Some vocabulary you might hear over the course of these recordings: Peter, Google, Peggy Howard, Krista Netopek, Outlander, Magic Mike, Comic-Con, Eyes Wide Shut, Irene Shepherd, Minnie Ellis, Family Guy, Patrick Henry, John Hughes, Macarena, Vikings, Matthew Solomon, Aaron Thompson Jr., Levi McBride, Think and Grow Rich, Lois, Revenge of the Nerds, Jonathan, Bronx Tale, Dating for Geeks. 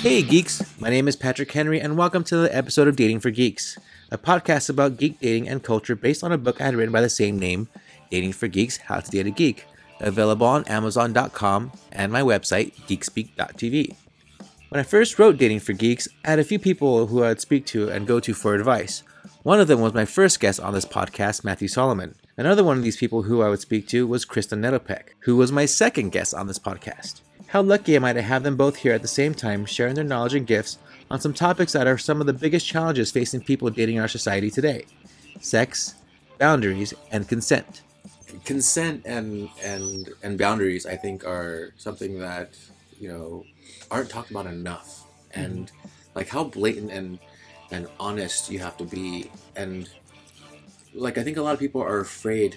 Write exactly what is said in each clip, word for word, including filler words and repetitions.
Hey geeks, my name is Patrick Henry and welcome to the episode of Dating for Geeks, a podcast about geek dating and culture based on a book I had written by the same name, Dating for Geeks, How to Date a Geek, available on Amazon dot com and my website, geekspeak dot t v. When I first wrote Dating for Geeks, I had a few people who I'd speak to and go to for advice. One of them was my first guest on this podcast, Matthew Solomon. Another one of these people who I would speak to was Krista Netopek, who was my second guest on this podcast. How lucky am I to have them both here at the same time, sharing their knowledge and gifts on some topics that are some of the biggest challenges facing people dating in our society today: sex, boundaries, and consent. Consent and and and boundaries, I think, are something that, you know, aren't talked about enough, and mm-hmm. like how blatant and and honest you have to be, and like I think a lot of people are afraid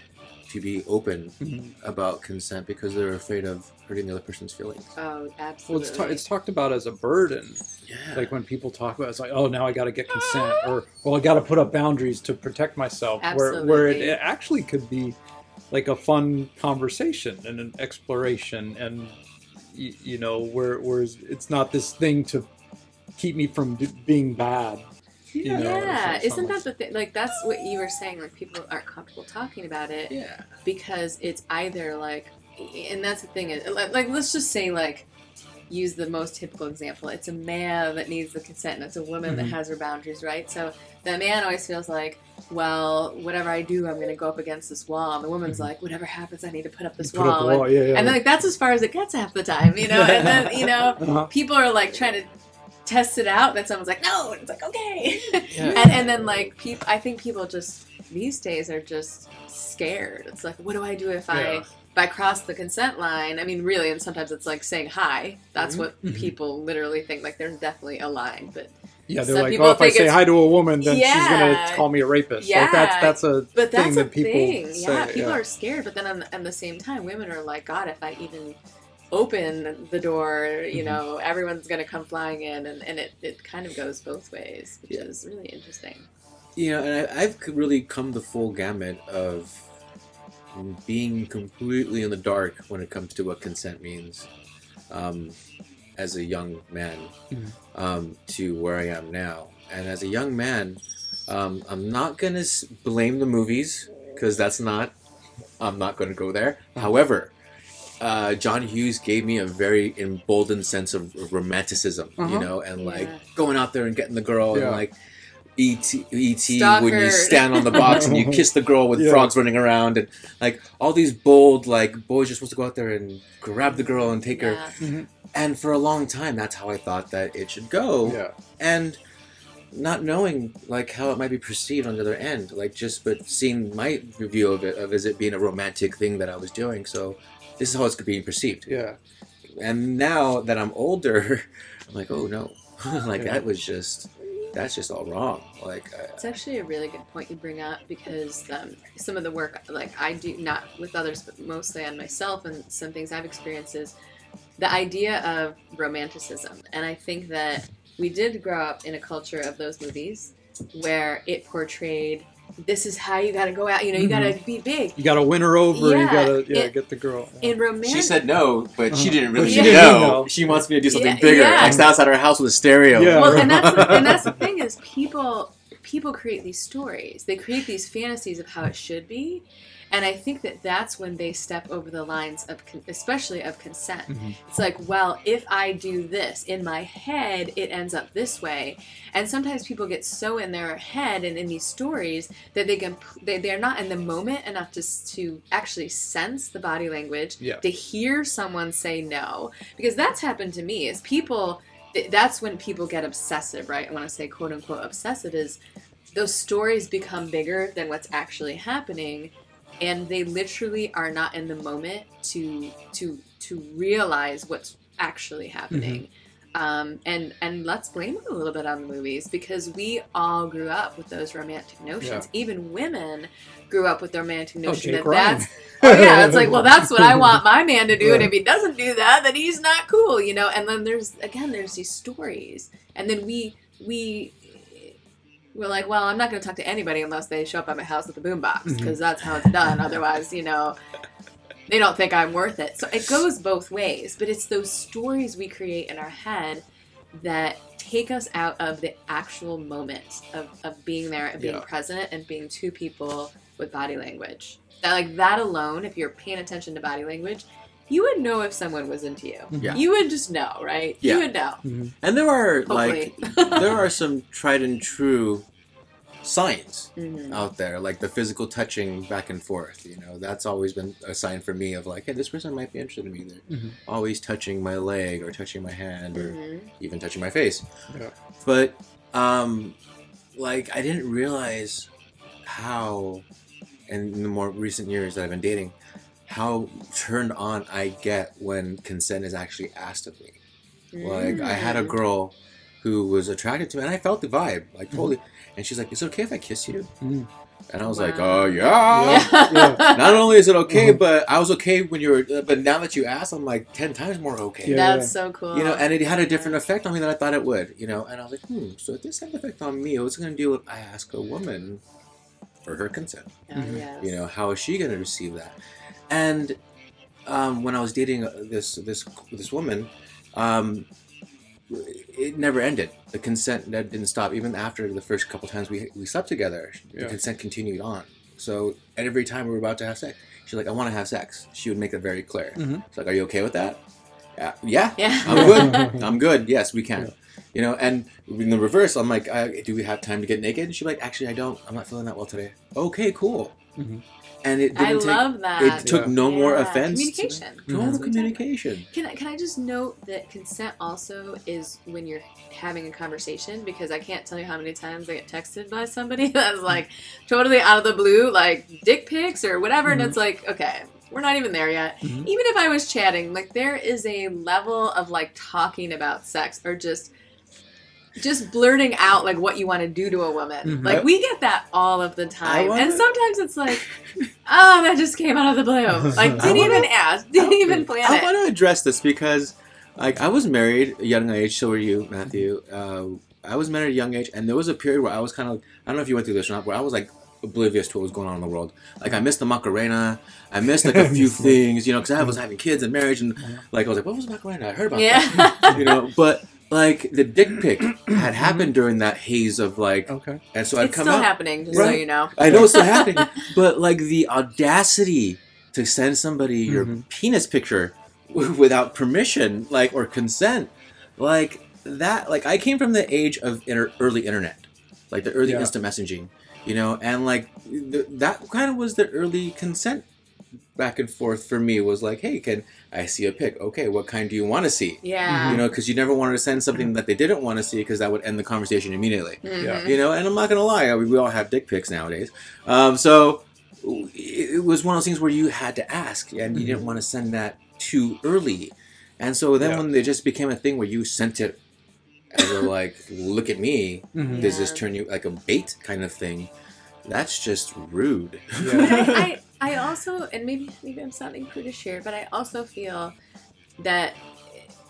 to be open mm-hmm. about consent because they're afraid of hurting the other person's feelings. Oh, absolutely. Well, it's, ta- it's talked about as a burden. Yeah. Like when people talk about it, it's like, oh, now I got to get consent, or well, I got to put up boundaries to protect myself. Absolutely. Where where it, it actually could be like a fun conversation and an exploration, and you, you know, where where it's not this thing to keep me from d- being bad. Yeah, you know, yeah. Isn't that the thing? Like, that's what you were saying. Like, people aren't comfortable talking about it. Yeah. Because it's either like, and that's the thing is, like, like, let's just say, like, use the most typical example. It's a man that needs the consent, and it's a woman mm-hmm. that has her boundaries, right? So the man always feels like, well, whatever I do, I'm going to go up against this wall. And the woman's mm-hmm. like, whatever happens, I need to put up this put wall. Up wall. And, yeah, yeah, and yeah. then, like, that's as far as it gets half the time, you know? And then, you know, uh-huh. people are like trying to test it out, that someone's like, no, and it's like, okay. Yeah. and and then like people, I think people just these days are just scared. It's like, what do I do if yeah. I if I cross the consent line? I mean, really, and sometimes it's like saying hi. That's mm-hmm. what people literally think. Like, there's definitely a line, but yeah, they're like, oh, if I say hi to a woman, then yeah, she's gonna call me a rapist. Yeah, like that's that's a but that's thing a that people thing. Say, yeah, people yeah. are scared, but then on the, on the same time, women are like, God, if I even open the door, you know, mm-hmm. everyone's going to come flying in, and, and it, it kind of goes both ways, which yeah. is really interesting. You know, and I, I've really come the full gamut of being completely in the dark when it comes to what consent means um, as a young man mm-hmm. um, to where I am now. And as a young man, um, I'm not going to blame the movies, because that's not, I'm not going to go there. However, Uh, John Hughes gave me a very emboldened sense of romanticism, uh-huh. you know, and like yeah. going out there and getting the girl, yeah. and like E T when you stand on the box and you kiss the girl with yeah. frogs running around, and like all these bold, like, boys, you're supposed to go out there and grab the girl and take yeah. her. Mm-hmm. And for a long time, that's how I thought that it should go. Yeah. And not knowing like how it might be perceived on the other end, like just but seeing my view of it, of is it being a romantic thing that I was doing. So this is how it's being perceived. Yeah. And now that I'm older, I'm like, oh no, like yeah. that was just, that's just all wrong. Like, I, it's actually a really good point you bring up, because um, some of the work, like I do, not with others, but mostly on myself, and some things I've experienced is the idea of romanticism. And I think that we did grow up in a culture of those movies where it portrayed, this is how you gotta go out, you know, you gotta mm-hmm. be big. You gotta win her over, yeah, you gotta yeah, it, get the girl. Yeah. In romantic, she said no, but uh-huh. she didn't really yeah. know. She wants me to do something yeah, bigger. Yeah. X outside her house with a stereo. Yeah. Well, and that's the, and that's the thing is people people create these stories. They create these fantasies of how it should be. And I think that that's when they step over the lines of, con- especially of consent. Mm-hmm. It's like, well, if I do this in my head, it ends up this way. And sometimes people get so in their head and in these stories that they can, they, they're not in the moment enough to to actually sense the body language, yeah. to hear someone say no. Because that's happened to me, is people, that's when people get obsessive, right? I want to say quote unquote obsessive is those stories become bigger than what's actually happening. And they literally are not in the moment to to to realize what's actually happening. Mm-hmm. Um, and, and let's blame it a little bit on the movies, because we all grew up with those romantic notions. Yeah. Even women grew up with the romantic notion oh, that Ryan. that's... Oh, yeah, it's like, well, that's what I want my man to do. Yeah. And if he doesn't do that, then he's not cool, you know? And then there's, again, there's these stories. And then we we... We're like, well, I'm not going to talk to anybody unless they show up at my house with a boombox, because that's how it's done. Otherwise, you know, They don't think I'm worth it. So it goes both ways. But it's those stories we create in our head that take us out of the actual moment of, of being there and being yeah. present and being two people with body language. That, like, that alone, if you're paying attention to body language, you would know if someone was into you. Yeah. You would just know, right? Yeah. You would know. Mm-hmm. And there are, Hopefully. like, there are some tried and true signs mm-hmm. out there, like the physical touching back and forth. You know, that's always been a sign for me of like, hey, this person might be interested in me. They're mm-hmm. always touching my leg or touching my hand or mm-hmm. even touching my face. Yeah. But, um, like, I didn't realize how, in the more recent years that I've been dating, how turned on I get when consent is actually asked of me. Like, I had a girl who was attracted to me, and I felt the vibe, like, totally. And she's like, "Is it okay if I kiss you?" And I was wow. like, "Oh yeah." yeah. yeah. Not only is it okay, mm-hmm. but I was okay when you were. But now that you asked, I'm like ten times more okay. Yeah. That's so cool. You know, and it had a different effect on me than I thought it would. You know, and I was like, "Hmm." So if this had an effect on me, what's it going to do if I ask a woman for her consent? Oh, yes. You know, how is she going to receive that? And um, when I was dating this this this woman, um, it never ended. The consent didn't stop. Even after the first couple times we we slept together, yeah. the consent continued on. So every time we were about to have sex, she's like, "I want to have sex." She would make that very clear. It's mm-hmm. like, "Are you okay with that?" Yeah, yeah, yeah. I'm good. I'm good. Yes, we can. Yeah. You know, and in the reverse, I'm like, I, "Do we have time to get naked?" And she's like, "Actually, I don't. I'm not feeling that well today." Okay, cool. Mm-hmm. And it didn't I take, love that. It took yeah. no yeah. more offense. Communication. No mm-hmm. communication. Can I, can I just note that consent also is when you're having a conversation, because I can't tell you how many times I get texted by somebody that's like totally out of the blue, like dick pics or whatever. Mm-hmm. And it's like, okay, we're not even there yet. Mm-hmm. Even if I was chatting, like there is a level of like talking about sex or just... Just blurting out, like, what you want to do to a woman. Mm-hmm. Like, we get that all of the time. And sometimes it's like, oh, that just came out of the blue. Like, didn't wanna, even ask. Didn't even plan I it. I want to address this because, like, I was married at a young age. So were you, Matthew. Uh, I was married at a young age. And there was a period where I was kind of, I don't know if you went through this or not, where I was, like, oblivious to what was going on in the world. Like, I missed the Macarena. I missed, like, a few things, you know, because I was having kids and marriage. And, like, I was like, what was the Macarena? I heard about yeah. that. You know, but... Like, the dick pic had happened during that haze of, like... Okay. And so I'd it's come out... It's still happening, just right? so you know. I know it's still happening. But, like, the audacity to send somebody mm-hmm. your penis picture w- without permission, like, or consent, like, that... Like, I came from the age of inter- early internet. Like, the early yeah. instant messaging, you know? And, like, th- that kind of was the early consent back and forth for me was like, hey, can I see a pic? Okay, what kind do you want to see? Yeah. You know, because you never wanted to send something that they didn't want to see because that would end the conversation immediately. Mm-hmm. Yeah. You know, and I'm not going to lie, I mean, we all have dick pics nowadays. Um, so it was one of those things where you had to ask and mm-hmm. you didn't want to send that too early. And so then yeah. when it just became a thing where you sent it as a like, look at me, mm-hmm. does yeah. this turn you like a bait kind of thing? That's just rude. Yeah. I, I also, and maybe maybe I'm sounding prudish here, but I also feel that,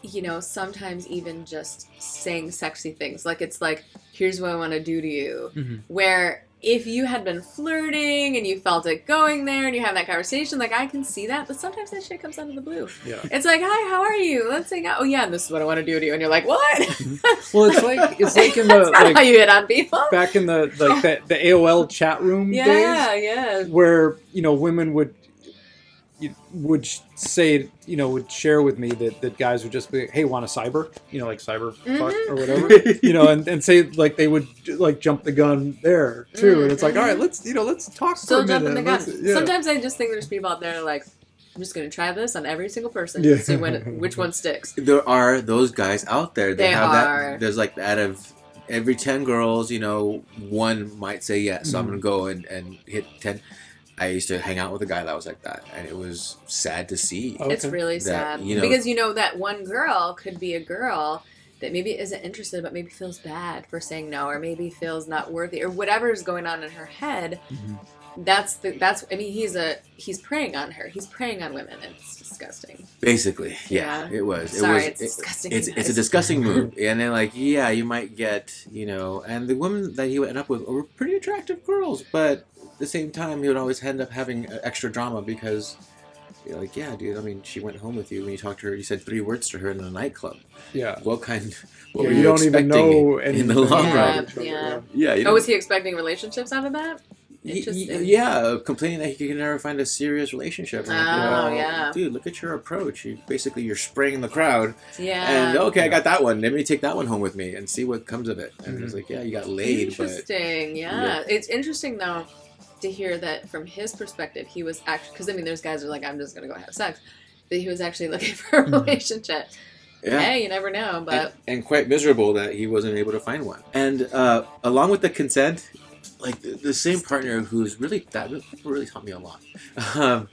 you know, sometimes even just saying sexy things, like it's like, here's what I want to do to you, mm-hmm. where if you had been flirting and you felt it going there and you have that conversation, like I can see that, but sometimes that shit comes out of the blue. Yeah. It's like, hi, how are you? Let's hang out. Oh yeah, and this is what I want to do to you, and you're like, what? Well, it's like it's like in the that's not like, how you hit on people back in the like the, the A O L chat room yeah, days, yeah, where you know women would would say you know would share with me that, that guys would just be like, hey, want a cyber? You know, like cyber mm-hmm. fuck or whatever. You know, and, and say like they would like jump the gun there too. Mm-hmm. And it's like, all right, let's you know let's talk. Still jumping the gun. Yeah. Sometimes I just think there's people out there like, I'm just gonna try this on every single person yeah. and see when which one sticks. There are those guys out there. That they have are. That, there's like out of every ten girls, you know, one might say yes. Mm-hmm. So I'm gonna go and, and hit ten. I used to hang out with a guy that was like that, and it was sad to see. Okay. It's really that, sad. You know, because you know that one girl could be a girl that maybe isn't interested, but maybe feels bad for saying no, or maybe feels not worthy, or whatever is going on in her head. Mm-hmm. That's the that's. I mean, he's a he's preying on her. He's preying on women. And it's disgusting. Basically, yeah, yeah. it was. It Sorry, was, it's it, disgusting. It's it's a disgusting move, and then like yeah, you might get you know, and the women that he would end up with were pretty attractive girls, but. At the same time, he would always end up having extra drama because You're like, yeah, dude, I mean, she went home with you. When you talked to her, you said three words to her in a nightclub. Yeah. What kind, what yeah, were you, you don't expecting even know in, in the long yeah, run? Yeah. yeah you know. Oh, was he expecting relationships out of that? He, he, yeah, complaining that he could never find a serious relationship. Oh, like, you know, yeah. Dude, look at your approach. You basically, you're spraying the crowd. Yeah. And, okay, I got that one. Let me take that one home with me and see what comes of it. And mm-hmm. It's like, yeah, you got laid. Interesting, but, yeah. yeah. It's interesting, though, to hear that from his perspective, he was actually... Because, I mean, there's guys who are like, I'm just going to go have sex. But he was actually looking for a relationship. Yeah. Hey, you never know, but... And, and quite miserable that he wasn't able to find one. And uh, along with the consent... Like, the, the same partner who's really, that really taught me a lot. Um,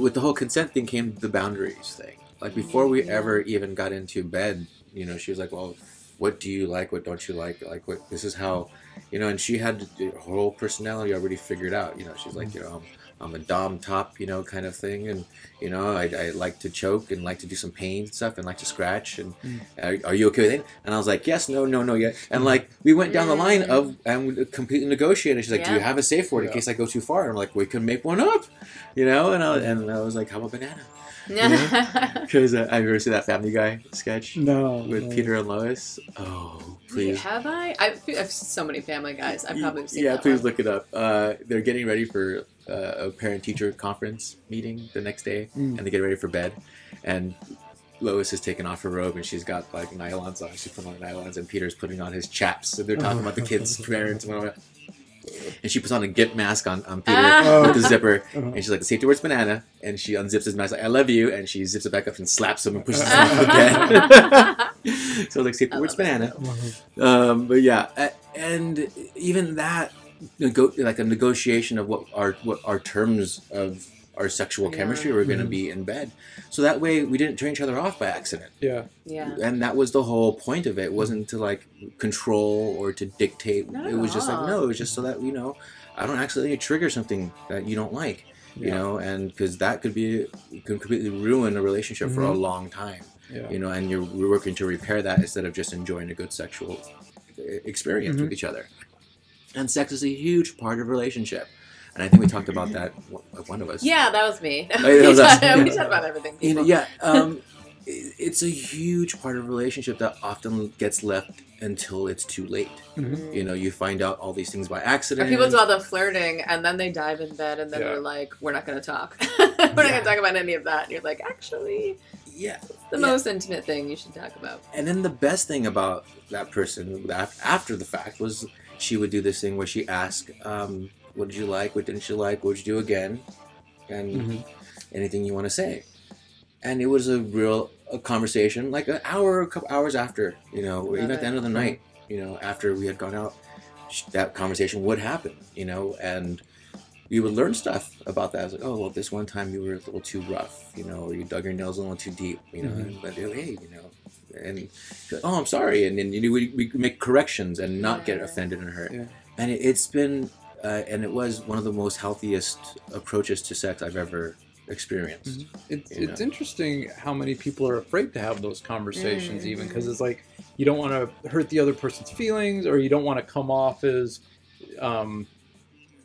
with the whole consent thing came the boundaries thing. Like, before we ever even got into bed, you know, she was like, well, what do you like? What don't you like? Like, what, this is how, you know, and she had her whole personality already figured out. You know, she's like, you know, I'm, I'm a dom top, you know, kind of thing. And, you know, I, I like to choke and like to do some pain and stuff and like to scratch. And mm. are, are you okay with it? And I was like, yes, no, no, no, yeah. And, like, we went down the line of, and we completely negotiated. She's like, yeah. do you have a safe word in yeah. case I go too far? And I'm like, we can make one up, you know? And I, and I was like, how about banana? Because you know? uh, I've ever seen that Family Guy sketch no, with no. Peter and Lois. Oh, please. Wait, have I? I've, I've seen so many Family Guys. I've probably seen yeah, that Yeah, please one. Look it up. Uh, they're getting ready for uh, a parent-teacher conference meeting the next day, mm. and they get ready for bed. And Lois has taken off her robe, and she's got, like, nylons on. She's putting on nylons, and Peter's putting on his chaps. So they're talking oh. about the kids' parents and whatnot. And she puts on a gimp mask on, on Peter oh. with the zipper. Uh-huh. And she's like, the safety word's banana. And she unzips his mask, like, I love you. And she zips it back up and slaps him and pushes him off the bed. So I was like, safety word's banana. Um, but yeah, and even that, nego- like a negotiation of what our, what our terms of our sexual yeah. chemistry were going to mm-hmm. be in bed. So that way we didn't turn each other off by accident. Yeah. Yeah. And that was the whole point of it. It wasn't to, like, control or to dictate. Not it was all. Just like, no, it was just so that, you know, I don't accidentally trigger something that you don't like, yeah. you know, and because that could be, could completely ruin a relationship mm-hmm. for a long time, yeah. you know, and you're working to repair that instead of just enjoying a good sexual experience mm-hmm. with each other. And sex is a huge part of a relationship. And I think we talked about that, one of us. Yeah, that was me. Oh, yeah, that was us. Yeah. We talked about everything. You know, yeah, um, it's a huge part of a relationship that often gets left until it's too late. Mm-hmm. You know, you find out all these things by accident. Or people do all the flirting, and then they dive in bed, and then yeah. they're like, we're not going to talk. We're yeah. not going to talk about any of that. And you're like, actually, yeah, it's the yeah. most intimate thing you should talk about. And then the best thing about that person after the fact was she would do this thing where she asked... Um, what did you like? What didn't you like? What did you do again? And mm-hmm. anything you want to say. And it was a real a conversation, like an hour, a couple hours after, you know, Love even it. At the end of the night, you know, after we had gone out, that conversation would happen, you know, and we would learn stuff about that. I was like, oh, well, this one time you were a little too rough, you know, or you dug your nails a little too deep, you know, mm-hmm. but hey, you know. And, oh, I'm sorry. And then you we, we make corrections and not yeah. get offended and hurt. Yeah. And it, it's been... Uh, and it was one of the most healthiest approaches to sex I've ever experienced. Mm-hmm. It's, it's interesting how many people are afraid to have those conversations, mm-hmm. even because it's like you don't want to hurt the other person's feelings, or you don't want to come off as, um,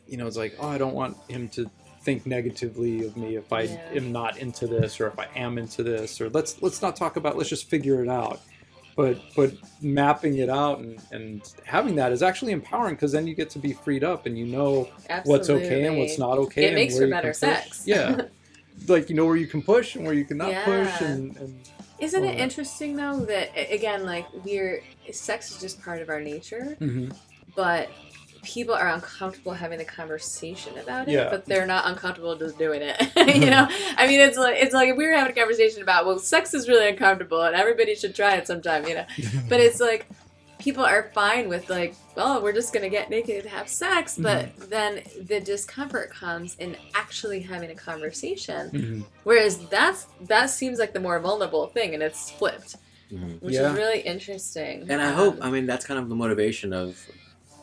you know, it's like, oh, I don't want him to think negatively of me if I yeah. am not into this, or if I am into this, or let's let's not talk about, let's just figure it out. But but mapping it out and, and having that is actually empowering, because then you get to be freed up and you know Absolutely. What's okay and what's not okay. It and makes for better sex. Yeah. Like, you know where you can push and where you can not yeah. push. And, and Isn't it that. Interesting, though, that, again, like, we're sex is just part of our nature, mm-hmm. but people are uncomfortable having the conversation about it, yeah. but they're not uncomfortable just doing it. You know, I mean, it's like, it's like if we were having a conversation about, well, sex is really uncomfortable and everybody should try it sometime, you know, but it's like people are fine with, like, well, we're just going to get naked and have sex. But mm-hmm. then the discomfort comes in actually having a conversation. Mm-hmm. Whereas that's, that seems like the more vulnerable thing, and it's flipped, mm-hmm. which yeah. is really interesting. And I hope, I mean, that's kind of the motivation of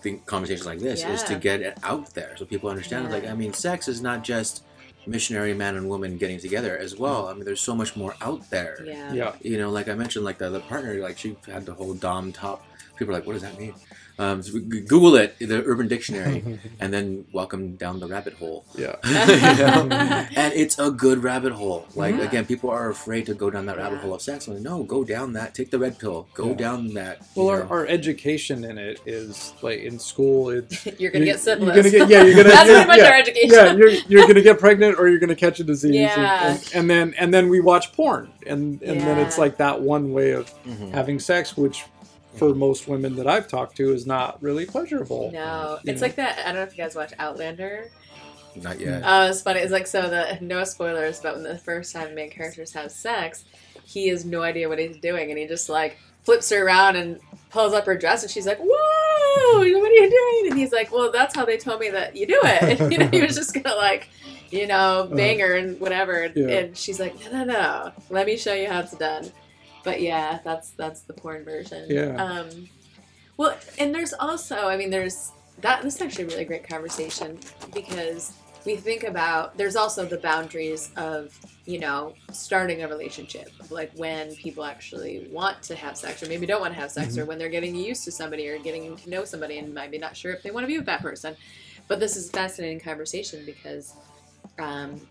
think conversations like this yeah. is to get it out there so people understand yeah. it. Like, I mean, sex is not just missionary man and woman getting together as well. I mean, there's so much more out there. Yeah. yeah. You know, like I mentioned, like the, the partner, like she had the whole dom top. People are like, what does that mean? Um, so Google it, the Urban Dictionary, and then welcome down the rabbit hole. Yeah. You know? And it's a good rabbit hole. Like, yeah. again, people are afraid to go down that yeah. rabbit hole of sex. Like, no, go down that. Take the red pill. Go yeah. down that. Well, our, our education in it is, like, in school, it's... you're going to get syphilis. You're gonna get, yeah, you're gonna, That's pretty much yeah, our education. Yeah, you're, you're going to get pregnant or you're going to catch a disease. Yeah. And, and, and, then, and then we watch porn. And, and yeah. then it's, like, that one way of mm-hmm. having sex, which... for most women that I've talked to is not really pleasurable. No. It's know? Like that, I don't know if you guys watch Outlander. Not yet. Oh, it's funny. It's like, so the, no spoilers, but when the first time main characters have sex, he has no idea what he's doing, and he just like flips her around and pulls up her dress, and she's like, whoa, what are you doing? And he's like, well, that's how they told me that you do it. And, you know, he was just gonna like, you know, bang her and whatever. And, yeah. and she's like, no, no, no, let me show you how it's done. But yeah, that's that's the porn version. Yeah. Um, well, and there's also, I mean, there's that. This is actually a really great conversation because we think about there's also the boundaries of, you know, starting a relationship, like when people actually want to have sex or maybe don't want to have sex, mm-hmm. or when they're getting used to somebody or getting to know somebody and maybe not sure if they want to be with that person. But this is a fascinating conversation because. Um,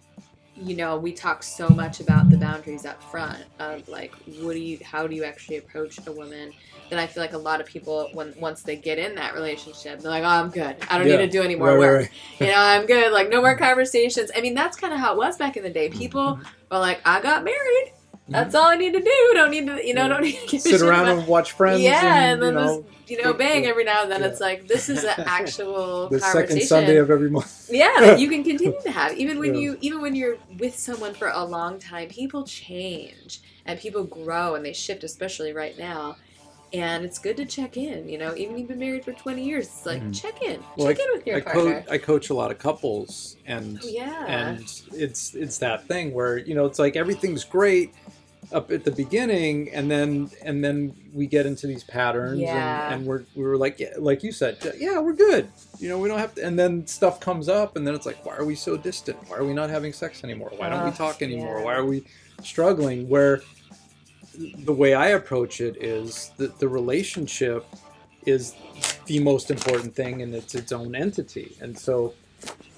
You know, we talk so much about the boundaries up front of like, what do you, how do you actually approach a woman? Then I feel like a lot of people, when once they get in that relationship, they're like, oh, I'm good. I don't yeah. need to do any more right, work. Right, right. You know, I'm good. Like, no more conversations. I mean, that's kind of how it was back in the day. People were like, I got married. That's all I need to do. Don't need to, you know, yeah. don't need to give sit around about. And watch Friends. Yeah, and, and then you know, just, you know, bang every now and then. Yeah. It's like this is an actual the conversation. Second Sunday of every month. Yeah, that you can continue to have even when yeah. you even when you're with someone for a long time. People change and people grow and they shift, especially right now. And it's good to check in. You know, even if you've been married for twenty years, it's like mm-hmm. check in, well, check I, in with your I partner. Co- I coach a lot of couples, and oh, yeah. and it's it's that thing where you know it's like everything's great. Up at the beginning, and then and then we get into these patterns, yeah. and, and we're we were like, yeah, like you said, yeah, we're good. You know, we don't have to. And then stuff comes up, and then it's like, why are we so distant? Why are we not having sex anymore? Why don't we talk anymore? Yeah. Why are we struggling? Where the way I approach it is that the relationship is the most important thing, and it's its own entity, and so.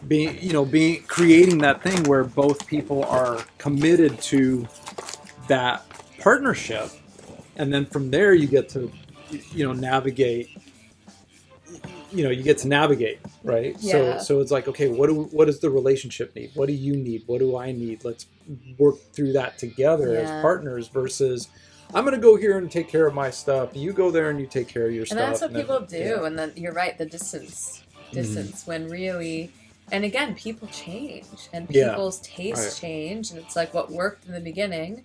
Being you know being creating that thing where both people are committed to that partnership, and then from there you get to you know navigate you know you get to navigate right yeah. so so it's like okay what do what does the relationship need, what do you need, what do I need, let's work through that together yeah. as partners versus I'm going to go here and take care of my stuff, you go there and you take care of your and stuff and that's what and people then, do yeah. and then you're right the distance distance mm-hmm. when really and again people change and people's yeah. tastes right. change and it's like what worked in the beginning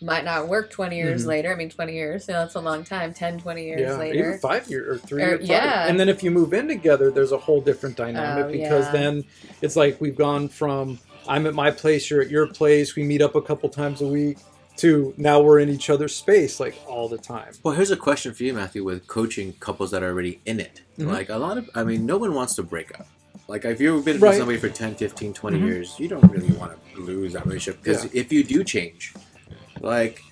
might not work twenty years mm-hmm. later. I mean twenty years you know, that's a long time. ten, twenty years yeah. later even five years or three or, or five. Yeah and then if you move in together there's a whole different dynamic oh, because yeah. then it's like we've gone from I'm at my place, you're at your place, we meet up a couple times a week to now we're in each other's space like all the time. Well, here's a question for you, Matthew, with coaching couples that are already in it. Mm-hmm. Like a lot of, I mean, no one wants to break up. Like if you've been right. with somebody for ten, fifteen, twenty mm-hmm. years, you don't really want to lose that relationship because yeah. if you do change, like,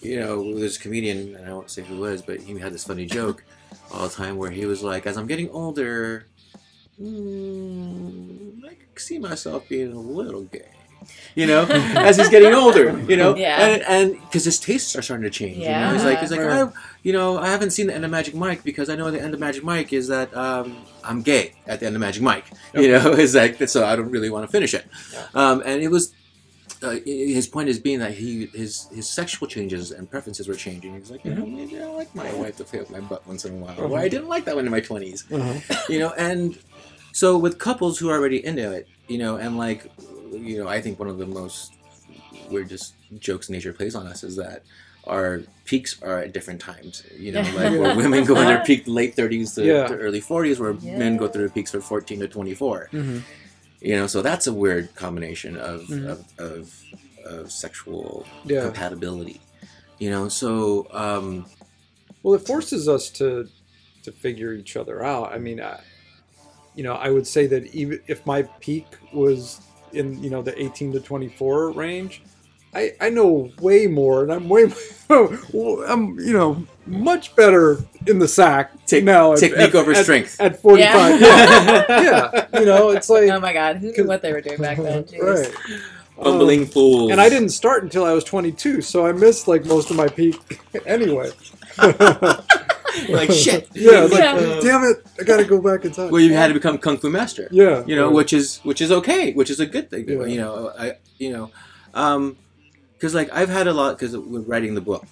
you know, this comedian, and I won't say who it was, but he had this funny joke all the time where he was like, as I'm getting older, mm, I can see myself being a little gay. You know, as he's getting older, you know, yeah. and and because his tastes are starting to change. Yeah. You know, he's like, he's like, right. I, you know, I haven't seen the end of Magic Mike because I know at the end of Magic Mike is that um, I'm gay at the end of Magic Mike. Yep. You know, it's like so I don't really want to finish it. Yeah. Um, and it was uh, his point is being that he his his sexual changes and preferences were changing. He's like, you mm-hmm. know, maybe I like my wife to play with my butt once in a while, mm-hmm. or I didn't like that one in my twenties. Mm-hmm. You know, and so with couples who are already into it, you know, and like. You know, I think one of the most weirdest jokes nature plays on us is that our peaks are at different times. You know, like where women go in their peak late thirties to, yeah. to early forties, where yeah. men go through their peaks from fourteen to twenty-four. Mm-hmm. You know, so that's a weird combination of mm-hmm. of, of of sexual yeah. compatibility. You know, so um, well, it forces us to to figure each other out. I mean, I, you know, I would say that even if my peak was in, you know, the eighteen to twenty-four range, I, I know way more, and I'm way, I'm, you know, much better in the sack. Te- now technique at, over at, strength at, at forty-five. Yeah. Yeah. yeah, you know, it's like, oh my God, who knew what they were doing back then? Jeez. Right. Bumbling um, fools. And I didn't start until I was twenty-two, so I missed like most of my peak anyway. Like shit. Yeah, like, yeah. Damn it, I gotta go back in time. Well, you had to become Kung Fu Master. Yeah, you know, right. which is which is okay, which is a good thing. Yeah. You know, I you know, um, because like I've had a lot because with writing the book,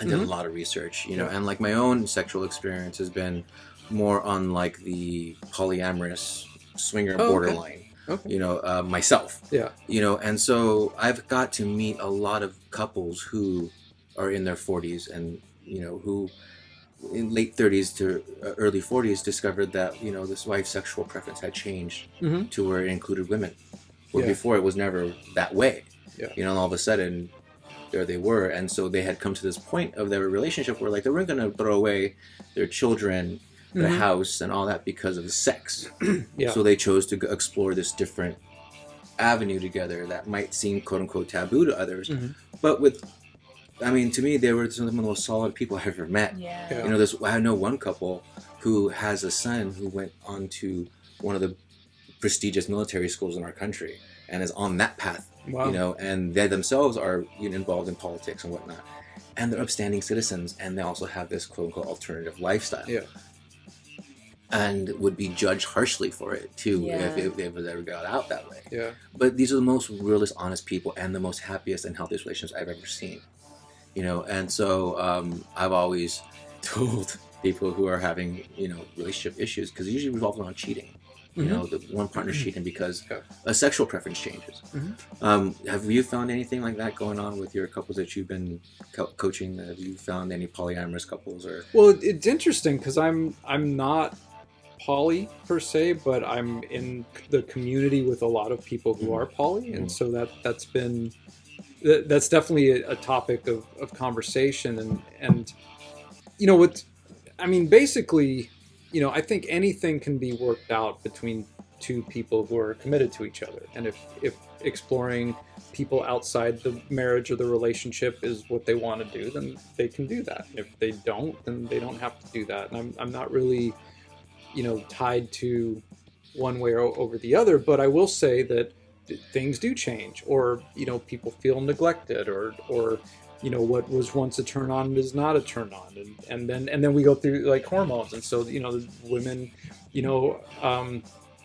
I did mm-hmm. a lot of research. You know, and like my own sexual experience has been more on like the polyamorous swinger oh, borderline. Okay. Okay. You know, uh, myself. Yeah. You know, and so I've got to meet a lot of couples who are in their forties and you know who. In late thirties to early forties discovered that, you know, this wife's sexual preference had changed mm-hmm. to where it included women. Where yeah. before it was never that way. Yeah. You know, and all of a sudden, there they were. And so they had come to this point of their relationship where, like, they weren't going to throw away their children, mm-hmm. the house, and all that because of sex. yeah. So they chose to explore this different avenue together that might seem, quote-unquote, taboo to others. Mm-hmm. But with... I mean, to me, they were some of the most solid people I've ever met. Yeah. Yeah. You know, there's, I know one couple who has a son who went on to one of the prestigious military schools in our country and is on that path, wow. you know, and they themselves are you know, involved in politics and whatnot. And they're upstanding citizens, and they also have this, quote-unquote, alternative lifestyle. Yeah. And would be judged harshly for it, too, yeah. if, if they ever got out that way. Yeah. But these are the most realist, honest people and the most happiest and healthiest relationships I've ever seen. You know, and so um, I've always told people who are having, you know, relationship issues, because it usually revolves around cheating. You mm-hmm. know, the one partner's mm-hmm. cheating because yeah. a sexual preference changes. Mm-hmm. Um, have you found anything like that going on with your couples that you've been co- coaching? Have you found any polyamorous couples? Or well, it's interesting because I'm I'm not poly per se, but I'm in the community with a lot of people who mm-hmm. are poly, and mm-hmm. so that that's been. That's definitely a topic of, of conversation. And, and, you know, what I mean, basically, you know, I think anything can be worked out between two people who are committed to each other. And if, if exploring people outside the marriage or the relationship is what they want to do, then they can do that. And if they don't, then they don't have to do that. And I'm, I'm not really, you know, tied to one way or over the other, but I will say that things do change, or you know, people feel neglected, or or you know, what was once a turn on is not a turn on, and, and then and then we go through like hormones, and so you know, the women, you know, um,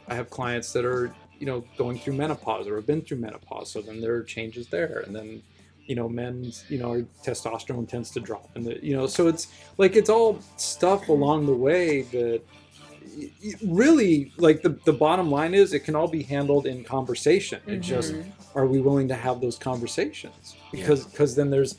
I have clients that are you know going through menopause or have been through menopause, so then there are changes there, and then you know, men's you know, testosterone tends to drop, and the, you know, so it's like it's all stuff along the way that. Really, like the, the bottom line is it can all be handled in conversation. It mm-hmm. just, are we willing to have those conversations? Because yeah. 'cause then there's,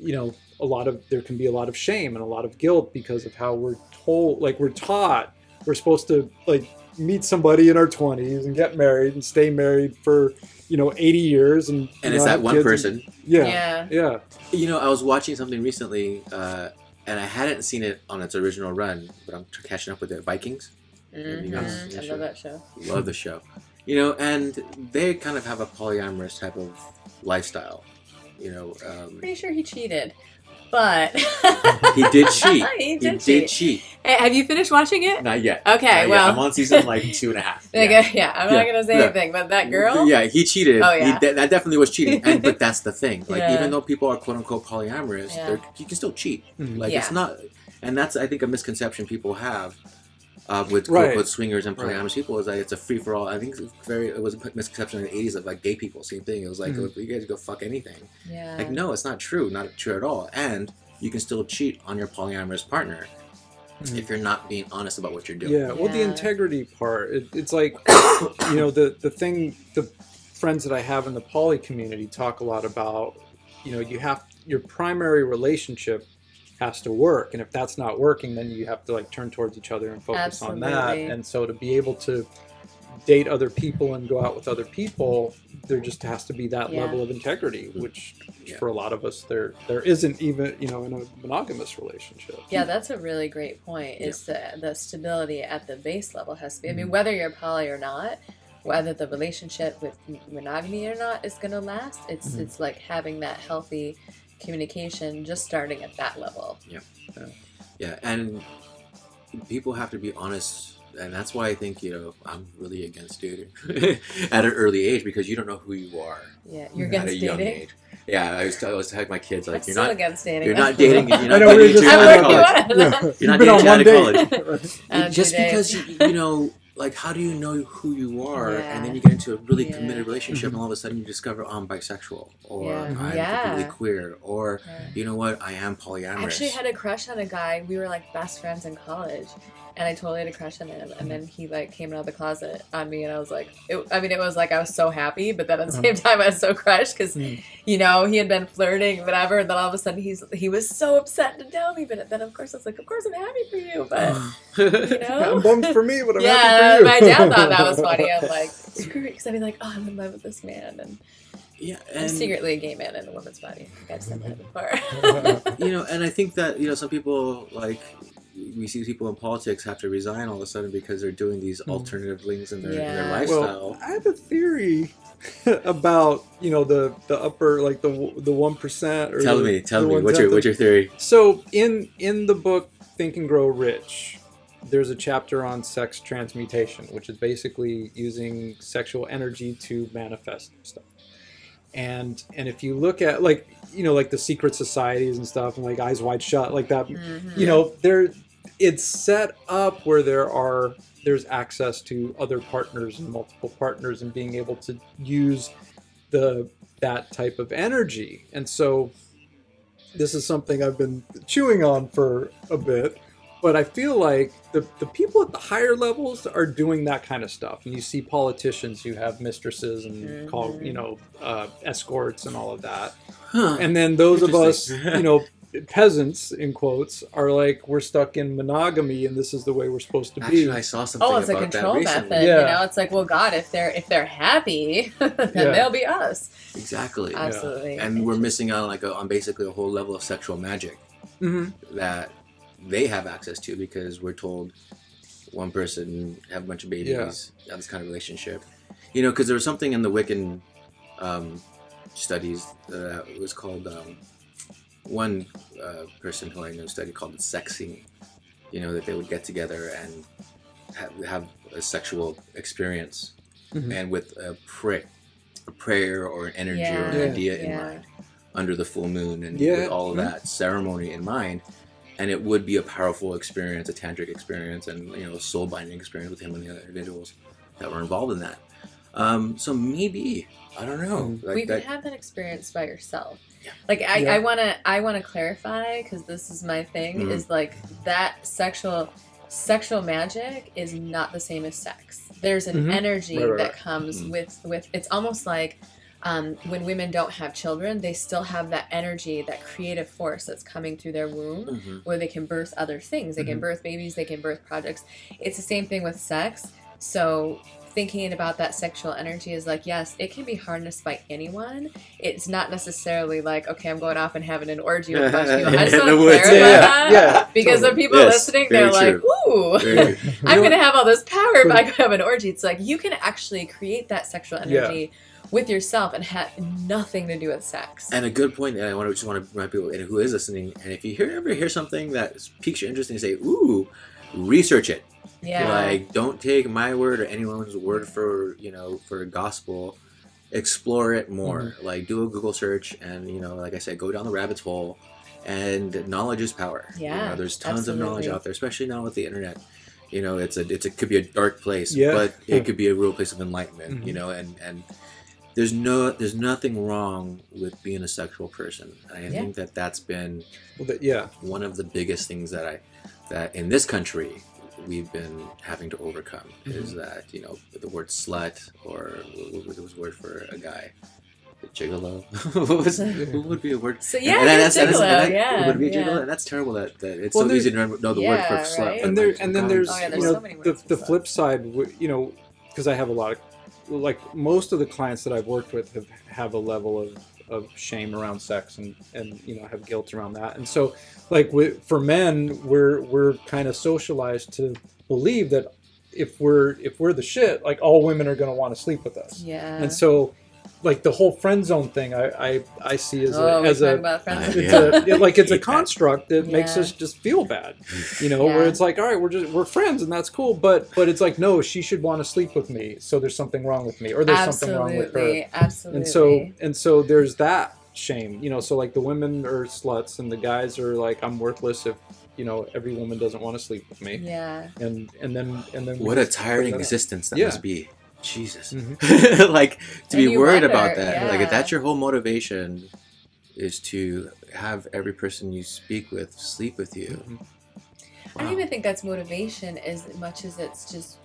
you know, a lot of, there can be a lot of shame and a lot of guilt because of how we're told, like we're taught, we're supposed to like meet somebody in our twenties and get married and stay married for, you know, eighty years. And, and it's that one person. And, yeah, yeah. Yeah. You know, I was watching something recently, uh, and I hadn't seen it on its original run, but I'm catching up with it. Vikings. Mm-hmm. You know, I love show. that show. Love the show. You know, and they kind of have a polyamorous type of lifestyle. You know, um, pretty sure he cheated, but he did cheat. he did, he cheat. did cheat. Hey, have you finished watching it? Not yet. Okay, Not well, yet. I'm on season like two and a half. Yeah, okay, yeah I'm yeah. not gonna say yeah. anything, but that girl. Yeah, he cheated. Oh yeah, he de- that definitely was cheating. And but that's the thing. Like yeah. even though people are quote unquote polyamorous, yeah. you can still cheat. Mm-hmm. Like yeah. it's not, and that's I think a misconception people have. Uh, with right. with swingers and polyamorous right. people is like it's a free for all. I think it's very it was a misconception in the eighties of like gay people. Same thing. It was like mm-hmm. you guys go fuck anything. Yeah. Like no, it's not true. Not true at all. And you can still cheat on your polyamorous partner mm-hmm. if you're not being honest about what you're doing. Yeah. yeah. Well, the integrity part. It, it's like you know the the thing. The friends that I have in the poly community talk a lot about. You know, you have your primary relationship. Has to work, and if that's not working, then you have to like turn towards each other and focus Absolutely. on that. And so to be able to date other people and go out with other people, there just has to be that yeah. level of integrity, which yeah. for a lot of us there there isn't even you know in a monogamous relationship. Yeah, that's a really great point. Is yeah. the the stability at the base level has to be. I mean, whether you're poly or not, whether the relationship with monogamy or not is going to last. It's mm-hmm. it's like having that healthy communication, just starting at that level. Yeah. Yeah. Yeah. And people have to be honest. And that's why I think, you know, I'm really against dating at an early age, because you don't know who you are. Yeah, you're against dating. At a young age. Yeah, I was I was telling my kids, like, I'm you're still not against dating. You're not dating. You're not dating each other in college. Yeah. You're not dating each other in college. um, just because you, you know, like, how do you know who you are? Yeah. And then you get into a really yeah. committed relationship, and all of a sudden you discover, oh, I'm bisexual, or yeah. I'm yeah. completely queer, or yeah. you know what, I am polyamorous. I actually had a crush on a guy. We were like best friends in college. And I totally had a crush on him, and then he like came out of the closet on me, and I was like, it, I mean, it was like I was so happy, but then at the same time I was so crushed because, mm. you know, he had been flirting, whatever, and then all of a sudden he's he was so upset to tell me, but then of course I was like, of course I'm happy for you, but you know, I'm bummed for me, but I'm yeah, happy for you. Yeah, my dad thought that was funny. I'm like, screw it, because I'd be like, oh, I'm in love with this man, and. Yeah, and I'm secretly a gay man in a woman's body. I think I've said that before. You know, and I think that, you know, some people, like, we see people in politics have to resign all of a sudden because they're doing these mm. alternative things in their, yeah. in their lifestyle. Well, I have a theory about, you know, the, the upper, like, the the one percent. Or tell the, me, tell me, what's your, what's your theory? So, in, in the book Think and Grow Rich, there's a chapter on sex transmutation, which is basically using sexual energy to manifest stuff. And and if you look at, like, you know, like the secret societies and stuff, and like Eyes Wide Shut, like that, mm-hmm. you know, there, it's set up where there are there's access to other partners and multiple partners and being able to use the that type of energy. And so this is something I've been chewing on for a bit, but I feel like the the people at the higher levels are doing that kind of stuff. And you see politicians who have mistresses and mm-hmm. call, you know, uh, escorts and all of that. Huh. And then those of us, you know, peasants, in quotes, are like, we're stuck in monogamy and this is the way we're supposed to be. Actually, I saw something oh, it's about a control that recently. Method, yeah. You know, it's like, well, God, if they're, if they're happy, then yeah. they'll be us. Exactly. Absolutely. Yeah. And we're missing out on, like a, on basically a whole level of sexual magic mm-hmm. that... they have access to, because we're told one person have a bunch of babies, yeah. have this kind of relationship, you know. Because there was something in the Wiccan um, studies that uh, was called um, one uh, person who I know studied called it sexing. You know, that they would get together and ha- have a sexual experience, mm-hmm. and with a pray, a prayer or an energy yeah. or an yeah. idea yeah. in mind, under the full moon and yeah. with all of that mm-hmm. ceremony in mind. And it would be a powerful experience, a tantric experience, and, you know, a soul-binding experience with him and the other individuals that were involved in that. Um, so maybe, I don't know. Like, we could have that experience by yourself. Yeah. Like, I, yeah. I wanna, I wanna clarify, because this is my thing, mm-hmm. is like that sexual, sexual magic is not the same as sex. There's an mm-hmm. energy right, right, that right. comes mm-hmm. with, with. It's almost like. Um, when women don't have children, they still have that energy, that creative force that's coming through their womb mm-hmm. where they can birth other things. They mm-hmm. can birth babies, they can birth projects. It's the same thing with sex. So thinking about that sexual energy is like, yes, it can be harnessed by anyone. It's not necessarily like, okay, I'm going off and having an orgy with a bunch of people. I just want to clarify yeah, that yeah, because totally. The people yes, listening, they're like, true. Ooh, I'm going to have all this power if I go have an orgy. It's like, you can actually create that sexual energy yeah. with yourself and have nothing to do with sex. And a good point that I want to just want to remind people who is listening, and if you hear ever hear something that piques your interest and you say, ooh, research it. Yeah. Like, don't take my word or anyone's word for, you know, for gospel. Explore it more. Mm-hmm. Like, do a Google search and, you know, like I said, go down the rabbit hole, and knowledge is power. Yeah. You know, there's tons absolutely. Of knowledge out there, especially now with the internet. You know, it's a it's a, it could be a dark place, yeah. but it could be a real place of enlightenment, mm-hmm. you know, and, and There's no, there's nothing wrong with being a sexual person. And I yeah. think that that's been well, that, yeah. one of the biggest things that I, that in this country we've been having to overcome mm-hmm. is that, you know, the word slut, or what was the word for a guy? Gigolo. what, was, what would be a word? So yeah, and that's, gigolo. That's, that's, that, yeah, would be yeah. gigolo. And that's terrible. That, that it's well, so easy to know the yeah, word for right? slut. And, there, and then there's, oh, yeah, there's you know, so many the, the flip side, you know, because I have a lot of. Like, most of the clients that I've worked with have, have a level of, of shame around sex and, and, you know, have guilt around that. And so, like, we, for men, we're we're kind of socialized to believe that if we're if we're the shit, like all women are going to want to sleep with us. Yeah. And so, like, the whole friend zone thing, I I, I see as oh, a as a, about friend zone. It's a it, like it's a construct that yeah. makes us just feel bad, you know, yeah. where it's like, all right, we're just we're friends and that's cool, but but it's like, no, she should want to sleep with me, so there's something wrong with me, or there's absolutely. something wrong with her. Absolutely. And so and so there's that shame, you know. So like the women are sluts and the guys are like, I'm worthless if, you know, every woman doesn't want to sleep with me. Yeah. And and then and then what a tiring existence that yeah. must be. Jesus. Mm-hmm. Like to and be worried wonder, about that. Yeah. Like if that's your whole motivation is to have every person you speak with sleep with you. Mm-hmm. Wow. I don't even think that's motivation as much as it's just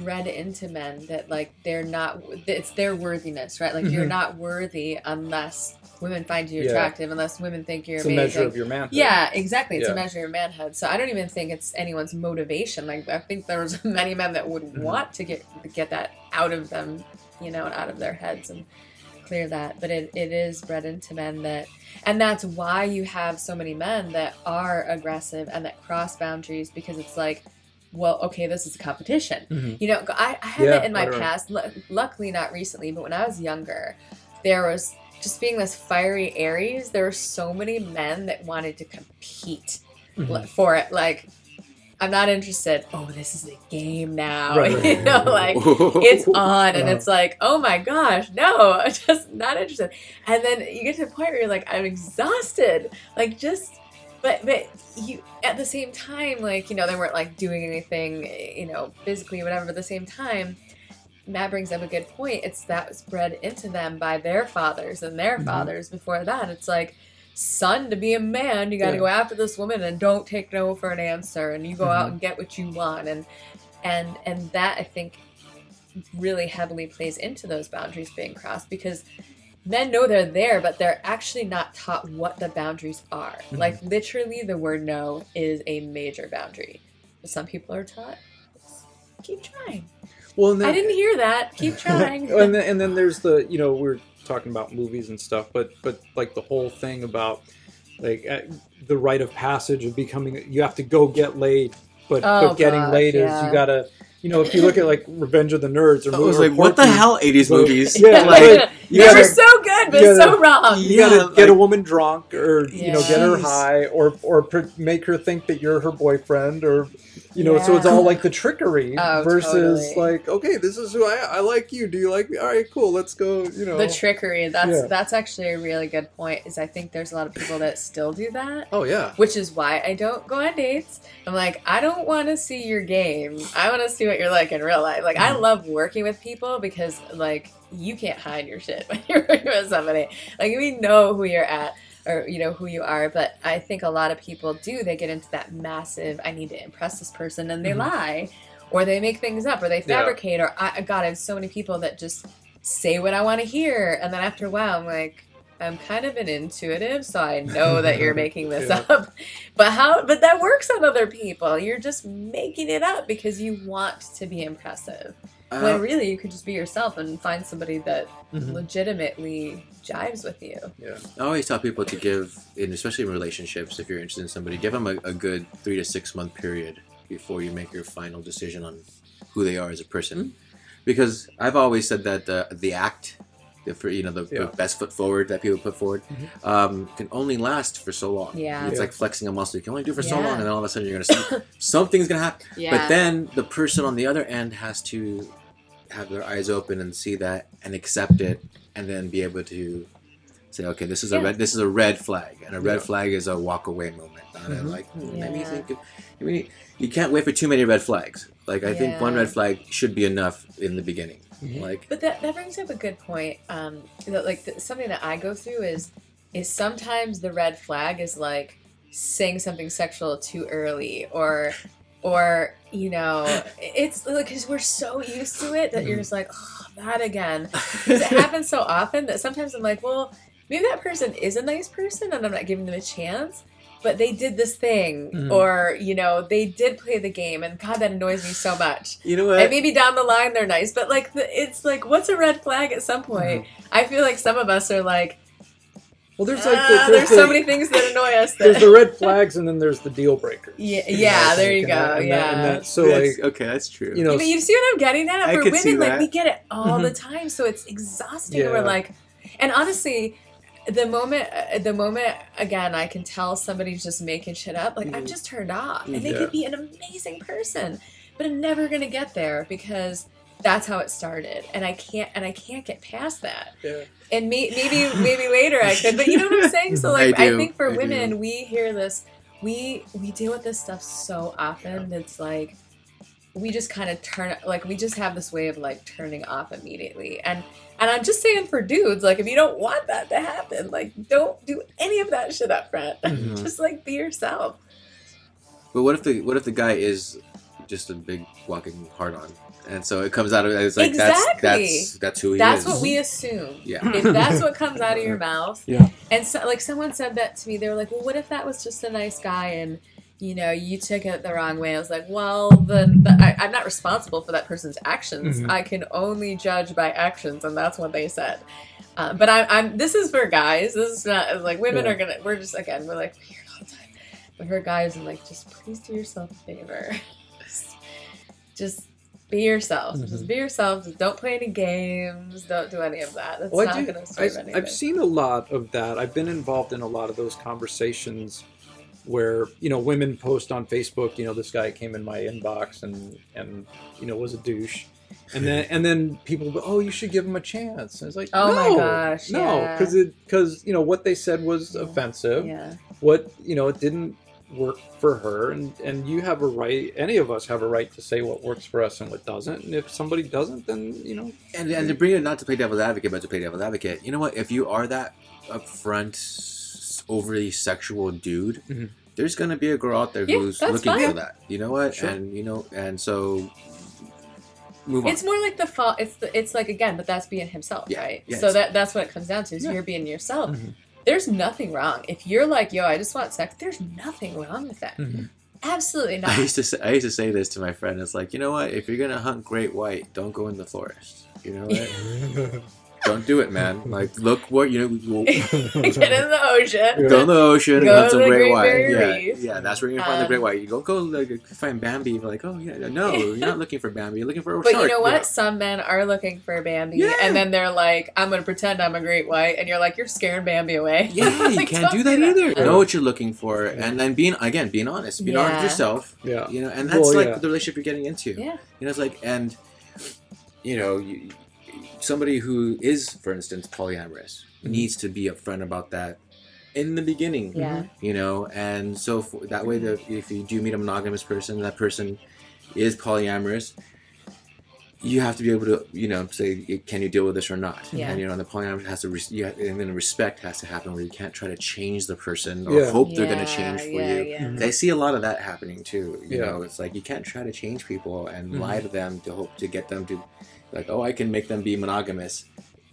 read into men that like they're not, it's their worthiness, right? Like mm-hmm. you're not worthy unless women find you attractive, yeah. unless women think you're it's amazing. It's a measure of your manhood. Yeah, exactly. It's yeah. a measure of your manhood. So I don't even think it's anyone's motivation. Like I think there's many men that would mm-hmm. want to get get that out of them, you know, and out of their heads and clear that. But it, it is bred into men that, and that's why you have so many men that are aggressive and that cross boundaries, because it's like, well, okay, this is a competition. Mm-hmm. You know, I, I had yeah, it in my past, l- luckily not recently, but when I was younger, there was just being this fiery Aries, there were so many men that wanted to compete mm-hmm. l- for it. Like, I'm not interested. Oh, this is a game now. Right. You know, like, it's on. And yeah. it's like, oh my gosh, no, I'm just not interested. And then you get to the point where you're like, I'm exhausted. Like, just... But but you at the same time, like, you know, they weren't like doing anything, you know, physically or whatever, but at the same time, Matt brings up a good point. It's that was bred into them by their fathers and their mm-hmm. fathers before that. It's like, son, to be a man, you gotta yeah. go after this woman and don't take no for an answer, and you go mm-hmm. out and get what you want, and and and that I think really heavily plays into those boundaries being crossed, because men know they're there, but they're actually not taught what the boundaries are. Mm-hmm. Like, literally, the word no is a major boundary. But some people are taught, keep trying. Well, and then, I didn't hear that. Keep trying. and, then, and then there's the, you know, we're talking about movies and stuff, but, but like, the whole thing about, like, uh, the rite of passage of becoming, you have to go get laid, but, oh, but getting gosh, laid yeah. is you got to... You know, if you look at, like, Revenge of the Nerds or movies. I was like, what the hell, eighties movies? Yeah, like, you they were so good, but gotta, so wrong. You yeah, gotta like, get a woman drunk or, yeah. you know, get her high or or per- make her think that you're her boyfriend or, you know, yeah. so it's all, like, the trickery oh, versus, totally. like, okay, this is who I I like you. Do you like me? All right, cool, let's go, you know. The trickery, that's, yeah. that's actually a really good point, is I think there's a lot of people that still do that. Oh, yeah. Which is why I don't go on dates. I'm like, I don't want to see your game. I want to see what you're like in real life. Like, I love working with people because, like, you can't hide your shit when you're working with somebody. Like, we know who you're at or, you know, who you are. But I think a lot of people do. They get into that massive, I need to impress this person, and they mm-hmm. lie, or they make things up, or they fabricate. Yeah. Or, I, God, I have so many people that just say what I want to hear. And then after a while, I'm like, I'm kind of an intuitive, so I know that you're making this yeah. up. But how? But that works on other people. You're just making it up because you want to be impressive. Uh, when really you could just be yourself and find somebody that mm-hmm. legitimately jives with you. Yeah, I always tell people to give, and especially in relationships, if you're interested in somebody, give them a, a good three to six month period before you make your final decision on who they are as a person. Mm-hmm. Because I've always said that uh, the act. For, you know, the, yeah. the best foot forward that people put forward mm-hmm. um, can only last for so long. Yeah. It's yeah. like flexing a muscle. You can only do it for yeah. so long, and then all of a sudden you're going to see something's going to happen. Yeah. But then the person on the other end has to have their eyes open and see that and accept it, and then be able to say, okay, this is yeah. a red, this is a red flag, and a red yeah. flag is a walk away moment. Not mm-hmm. like, hmm, yeah. let me think of, I mean, you can't wait for too many red flags. Like, I yeah. think one red flag should be enough in the beginning. Mm-hmm. Like, but that, that brings up a good point. Um, that like the, something that I go through is is sometimes the red flag is like saying something sexual too early, or or you know, it's like, because we're so used to it that you're just like, oh, that again. It happens so often that sometimes I'm like, well, maybe that person is a nice person and I'm not giving them a chance. But they did this thing, mm-hmm. or, you know, they did play the game, and God, that annoys me so much. You know what? And maybe down the line they're nice, but, like, the, it's like, what's a red flag at some point? Mm-hmm. I feel like some of us are like, Well, there's like the, there's, uh, there's the, so many things that annoy us. Then. There's the red flags, and then there's the deal breakers. Yeah, yeah. There you go. That, yeah. That, that. So that's, like, okay, that's true. You know, you, you see what I'm getting at? I For women, like, we get it all mm-hmm. the time, so it's exhausting. Yeah. We're like, and honestly, the moment, the moment again, I can tell somebody's just making shit up. Like, mm. I'm just turned off, and yeah. they could be an amazing person, but I'm never gonna get there because that's how it started, and I can't, and I can't get past that. Yeah. And may, maybe maybe later I could, but you know what I'm saying? So like, I, I think for I women, do. we hear this, we we deal with this stuff so often. Yeah. It's like we just kind of turn, like we just have this way of like turning off immediately. And and I'm just saying for dudes, like if you don't want that to happen, like don't do any of that shit up front. Mm-hmm. Just like be yourself. But what if the what if the guy is just a big walking hard-on? And so it comes out of it's like exactly. that's that's that's who he that's is. That's what we assume. Yeah. If that's what comes out of your mouth. Yeah. And so, like someone said that to me, they were like, "Well, what if that was just a nice guy and you know you took it the wrong way?" I was like, "Well, then the, I, I'm not responsible for that person's actions. Mm-hmm. I can only judge by actions, and that's what they said." Uh, but I'm, I'm. This is for guys. This is not like women yeah. are gonna. We're just again. We're like weird all the time. But for guys, I'm like, just please do yourself a favor. just. just Be yourself. Mm-hmm. Just be yourself. Just don't play any games. Don't do any of that. That's well, not going to serve anything. I've seen a lot of that. I've been involved in a lot of those conversations where, you know, women post on Facebook, you know, this guy came in my inbox and, and you know, was a douche. And then and then people go, oh, you should give him a chance. And it's like, oh no, my gosh, no. Because, yeah. because you know, what they said was yeah. offensive. Yeah. What, you know, it didn't work for her, and and you have a right, any of us have a right to say what works for us and what doesn't, and if somebody doesn't, then you know, and and to bring it, not to play devil's advocate, but to play devil's advocate, you know what, if you are that upfront overly sexual dude, mm-hmm. there's gonna be a girl out there yeah, who's looking fine. For that, you know what, sure. and you know, and so move on. It's more like the fault, it's the, it's like again, but that's being himself, yeah, right yeah, so that that's what it comes down to is yeah. you're being yourself. Mm-hmm. There's nothing wrong. If you're like, yo, I just want sex, there's nothing wrong with that. Mm-hmm. Absolutely not. I used to say, I used to say this to my friend. It's like, you know what? If you're going to hunt great white, don't go in the forest. You know what? Don't do it, man. Like, look what, you know. Get in the ocean. Go in the ocean go and hunt some great, great white. Yeah, yeah, that's where you're going to um, find the great white. You don't go like, find Bambi. You're like, oh, yeah, no, you're not looking for Bambi. You're looking for a but shark. But you know what? Yeah. Some men are looking for Bambi. Yeah. And then they're like, I'm going to pretend I'm a great white. And you're like, you're scaring Bambi away. Yeah, like, you can't do that, do that either. Know what you're looking for. Yeah. And then, being again, being honest. Being yeah. honest with yourself. Yeah. You know, and that's well, like yeah. the relationship you're getting into. Yeah. You know, it's like, and, you know, you. Somebody who is, for instance, polyamorous mm-hmm. needs to be upfront about that in the beginning, yeah. you know, and so for, that way, the, if you do meet a monogamous person, that person is polyamorous, you have to be able to, you know, say, can you deal with this or not? Yeah. And, you know, and the polyamorous has to, re- you have, and then respect has to happen where you can't try to change the person or yeah. hope yeah, they're going to change for yeah, you. Yeah. Mm-hmm. I see a lot of that happening too, you yeah. know, it's like you can't try to change people and mm-hmm. lie to them to hope to get them to, like, oh, I can make them be monogamous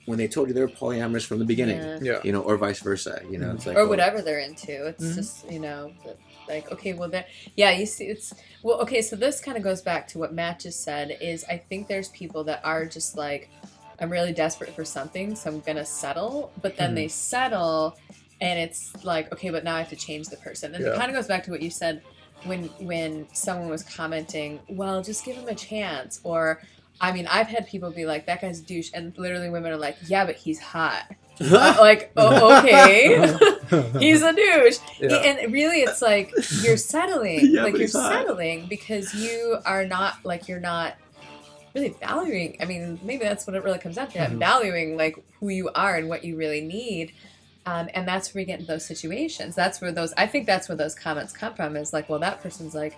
when they told you they were polyamorous from the beginning, yeah. Yeah. you know, or vice versa, you know, it's like, or oh. whatever they're into. It's mm-hmm. just, you know, like, okay, well, there, yeah, you see, it's, well, okay, so this kind of goes back to what Matt just said is I think there's people that are just like, I'm really desperate for something, so I'm going to settle, but then mm-hmm. they settle and it's like, okay, but now I have to change the person. And yeah. it kind of goes back to what you said when, when someone was commenting, well, just give him a chance, or, I mean, I've had people be like, that guy's a douche, and literally women are like, yeah, but he's hot. uh, like, oh, okay. He's a douche. Yeah. And really, it's like, you're settling. Yeah, like, you're settling hot. Because you are not, like, you're not really valuing. I mean, maybe that's what it really comes down to, mm-hmm. valuing, like, who you are and what you really need. Um, and that's where we get into those situations. That's where those, I think that's where those comments come from, is like, well, that person's like,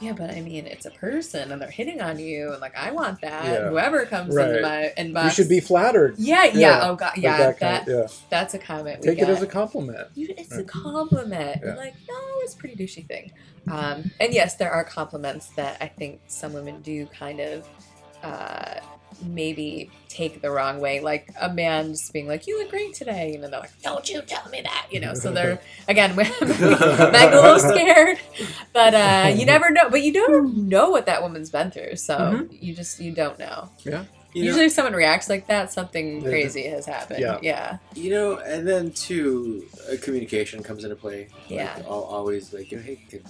yeah, but I mean, it's a person, and they're hitting on you, and like, I want that. Yeah. Whoever comes right. into my inbox, you should be flattered. Yeah, yeah, yeah. Oh god, yeah, like that, that kind of, yeah. that's a comment. We Take get. it as a compliment. You, it's right. a compliment. Yeah. Like, no, it's a pretty douchey thing. Um, and yes, there are compliments that I think some women do kind of. Uh, maybe take the wrong way, like a man just being like, you look great today, you know, they're like, don't you tell me that, you know, so they're again back a little scared, but uh you never know, but you don't know what that woman's been through, so mm-hmm. you just you don't know. Yeah You Usually know, if someone reacts like that, something crazy has happened. Yeah. yeah. You know, and then, too, uh, communication comes into play. Yeah. Like, I'll always, like, you know, hey, can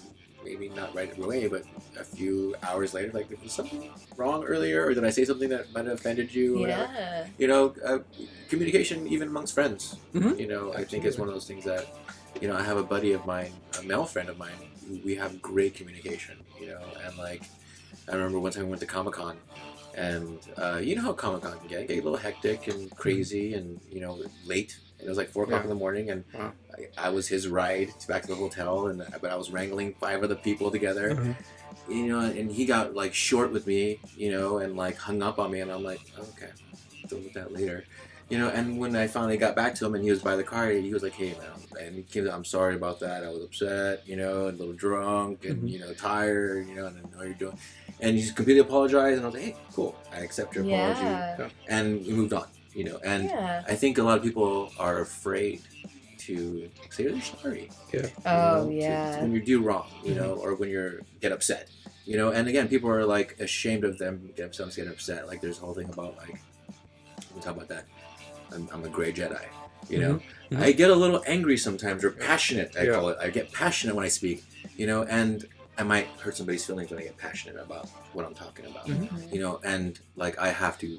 maybe not right away, but a few hours later, like, was something wrong earlier? Or did I say something that might have offended you? Or, yeah. You know, uh, communication even amongst friends, mm-hmm. you know, Absolutely. I think is one of those things that, you know, I have a buddy of mine, a male friend of mine, we have great communication, you know, and, like, I remember one time we went to Comic-Con. And uh, you know how Comic-Con can get. It get a little hectic and crazy and, you know, late. And it was like four o'clock yeah. in the morning, and wow. I, I was his ride back to the hotel, and but I was wrangling five other people together. Mm-hmm. You know, and he got, like, short with me, you know, and, like, hung up on me. And I'm like, oh, okay, I'll deal with that later. You know, and when I finally got back to him and he was by the car, he was like, hey, man, and he came, I'm sorry about that. I was upset, you know, and a little drunk and, mm-hmm. you know, tired, you know, and I know what you're doing. And he just completely apologized. And I was like, hey, cool. I accept your apology. Yeah. And we moved on, you know. And yeah. I think a lot of people are afraid to say they're sorry. Yeah. Oh, you know, yeah. To, to when you do wrong, you know, mm-hmm. or when you get upset, you know. And again, people are, like, ashamed of them themselves getting upset. Like, there's a whole thing about, like, we'll talk about that. I'm, I'm a gray Jedi, you know. Mm-hmm. Mm-hmm. I get a little angry sometimes, or passionate. I yeah. call it. I get passionate when I speak, you know, and I might hurt somebody's feelings when I get passionate about what I'm talking about, mm-hmm. you know. And, like, I have to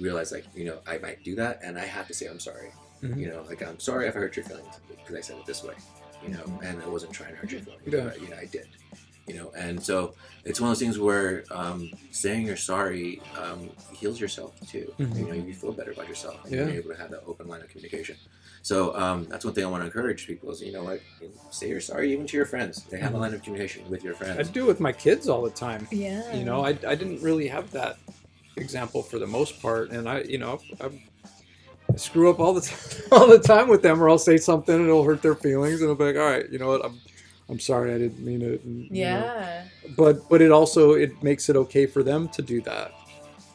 realize, like, you know, I might do that, and I have to say I'm sorry, mm-hmm. you know, like, I'm sorry if I hurt your feelings because I said it this way, you know, mm-hmm. and I wasn't trying to hurt your feelings, yeah. but, you know, I did, you know. And so it's one of those things where um, saying you're sorry um, heals yourself too. Mm-hmm. You know, you feel better about yourself, and yeah. you're able to have that open line of communication. So um, that's one thing I want to encourage people is, you know, like, say you're sorry even to your friends. They have a line of communication with your friends. I do it with my kids all the time. Yeah. You know, I, I didn't really have that example for the most part, and I, you know, I'm I screw up all the t- all the time with them, or I'll say something and it'll hurt their feelings, and I'll be like, all right, you know what, I'm I'm sorry, I didn't mean it. And, yeah. You know, but but it also, it makes it okay for them to do that,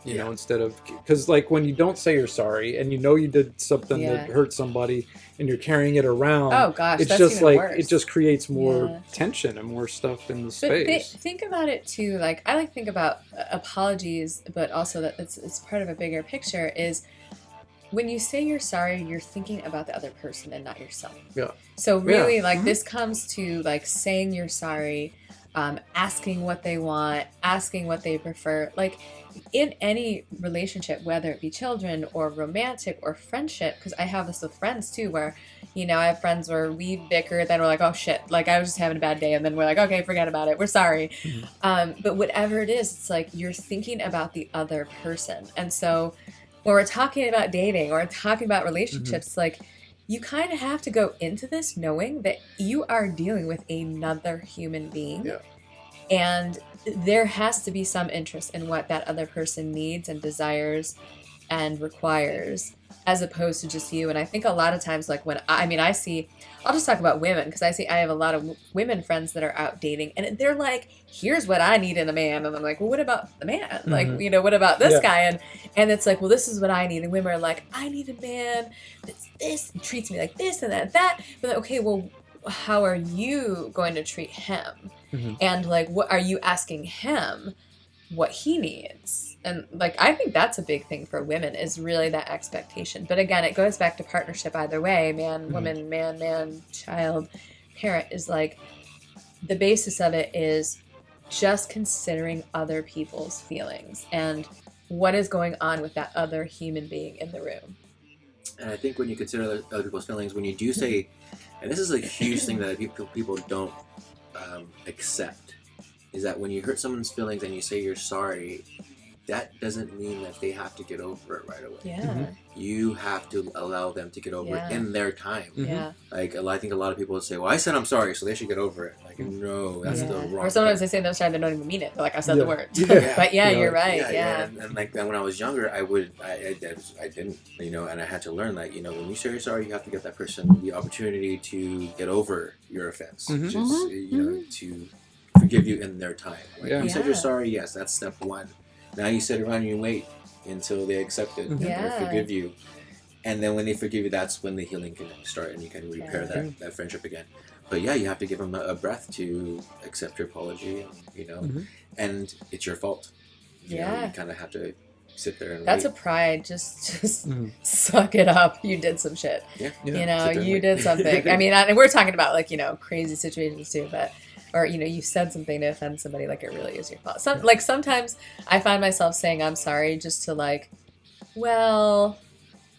you yeah. know, instead of, because, like, when you don't say you're sorry and you know you did something yeah. that hurt somebody and you're carrying it around. Oh gosh, it's that's just even like worse. It just creates more yeah. tension and more stuff in the but space. Th- think about it too. Like, I like to think about apologies, but also that it's it's part of a bigger picture is. When you say you're sorry, you're thinking about the other person and not yourself. Yeah. So really, yeah. like, mm-hmm. this comes to, like, saying you're sorry, um, asking what they want, asking what they prefer. Like, in any relationship, whether it be children or romantic or friendship, because I have this with friends, too, where, you know, I have friends where we bicker, then we're like, oh, shit, like, I was just having a bad day, and then we're like, okay, forget about it, we're sorry. Mm-hmm. Um, but whatever it is, it's like you're thinking about the other person. And so... when we're talking about dating or talking about relationships, mm-hmm. like, you kind of have to go into this knowing that you are dealing with another human being. Yeah. And there has to be some interest in what that other person needs and desires and requires as opposed to just you. And I think a lot of times, like, when I, I mean, I see, I'll just talk about women because I see I have a lot of w- women friends that are out dating and they're like, here's what I need in a man. And I'm like, well, what about the man? Mm-hmm. Like, you know, what about this yeah. guy? And, and it's like, well, this is what I need. And women are like, I need a man that's this, and treats me like this and that and that. But then, okay, well, how are you going to treat him? Mm-hmm. And, like, what are you asking him what he needs? And, like, I think that's a big thing for women is really that expectation. But again, it goes back to partnership either way, man, mm-hmm. woman, man, man, child, parent is like, the basis of it is just considering other people's feelings and what is going on with that other human being in the room. And I think when you consider other people's feelings, when you do say, and this is a huge thing that people, people don't um, accept, is that when you hurt someone's feelings and you say you're sorry, that doesn't mean that they have to get over it right away. Yeah. Mm-hmm. You have to allow them to get over yeah. it in their time. Mm-hmm. Yeah. Like, I think a lot of people would say, well, I said I'm sorry, so they should get over it. Like, no, that's yeah. the wrong Or sometimes part. They say, no, sorry, they don't even mean it. They're like, I said yeah. the word. Yeah. But yeah, you know, you're right. Yeah. yeah. yeah. And, and like, when I was younger, I would, I, I, I didn't, you know, and I had to learn that, you know, when you say you're sorry, you have to give that person the opportunity to get over your offense. Mm-hmm. Just, mm-hmm. you know, to... forgive you in their time. Like, yeah. You said you're sorry, yes, that's step one. Now you sit around and you wait until they accept it mm-hmm. and yeah. they forgive you. And then when they forgive you, that's when the healing can start and you can repair yeah. that, that friendship again. But yeah, you have to give them a, a breath to accept your apology, and, you know, mm-hmm. and it's your fault. You yeah. know, you kind of have to sit there and that's wait. a pride. Just, just mm-hmm. suck it up. You did some shit. Yeah, yeah. You know, you wait. did something. I mean, I, and we're talking about like, you know, crazy situations too, but, or, you know, you said something to offend somebody, like it really is your fault. Some, yeah. Like sometimes I find myself saying, I'm sorry, just to like, well,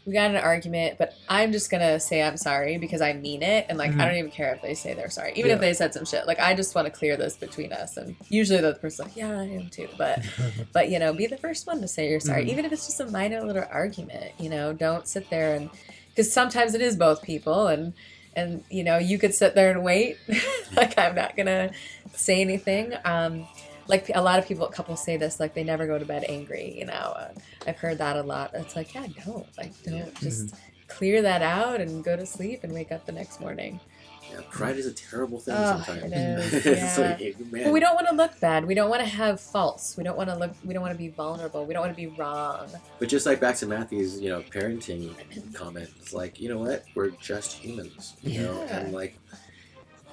we got in an argument, but I'm just going to say I'm sorry because I mean it. And like, mm-hmm. I don't even care if they say they're sorry, even yeah. if they said some shit. Like, I just want to clear this between us. And usually the person's like, yeah, I am too. But, but you know, be the first one to say you're sorry, mm-hmm. even if it's just a minor little argument, you know, don't sit there and, because sometimes it is both people and, and, you know, you could sit there and wait. Like, I'm not going to say anything. Um, Like, a lot of people, couples say this, like, they never go to bed angry, you know. Uh, I've heard that a lot. It's like, yeah, don't. Like, don't. Yeah. Just mm-hmm. clear that out and go to sleep and wake up the next morning. Yeah, pride is a terrible thing oh, sometimes. It is. Yeah. It's like, hey, man. But we don't want to look bad. We don't want to have faults. We don't want to look, we don't want to be vulnerable. We don't want to be wrong. But just like back to Matthew's, you know, parenting comment, it's like, you know what? We're just humans, you yeah. know, and like...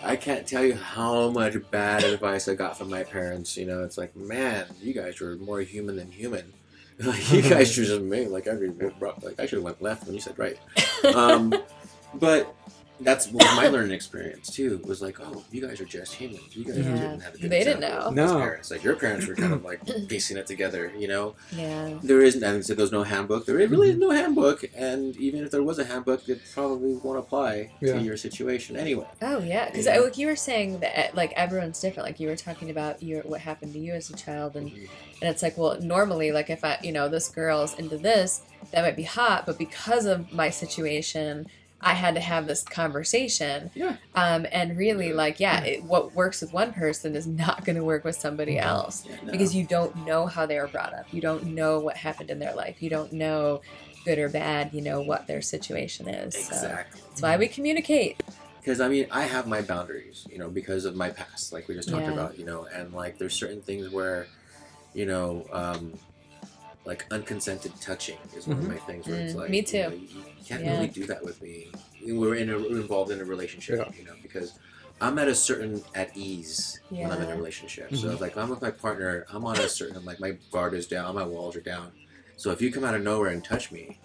I can't tell you how much bad advice I got from my parents. You know, it's like, man, you guys were more human than human. Like, you guys were just me. Like, I, like, I should have went left when you said right. Um, but that's what my learning experience, too, was like, oh, you guys are just humans. You guys yeah. didn't have a good They didn't know. No. Parents. Like, your parents were kind of, like, piecing it together, you know? Yeah. There isn't, I said, there's no handbook. There really is no handbook. And even if there was a handbook, it probably won't apply yeah. to your situation anyway. Oh, yeah. Because, like, you were saying that, like, everyone's different. Like, you were talking about your what happened to you as a child. And, mm-hmm. and it's like, well, normally, like, if I, you know, this girl's into this, that might be hot. But because of my situation... I had to have this conversation. Yeah. Um, and really, like, yeah, it, what works with one person is not going to work with somebody else yeah, no. because you don't know how they were brought up. You don't know what happened in their life. You don't know good or bad, you know, what their situation is. Exactly. So that's why we communicate. Because, I mean, I have my boundaries, you know, because of my past, like we just talked yeah. about, you know, and, like, there's certain things where, you know, um, like, unconsented touching is one mm-hmm. of my things where it's like... Me too. You know, you can't yeah. really do that with me. We're, in a, we're involved in a relationship, yeah. you know, because I'm at a certain at ease yeah. when I'm in a relationship. Mm-hmm. So, like, if I'm with my partner, I'm on a certain... Like, my guard is down, my walls are down. So, if you come out of nowhere and touch me,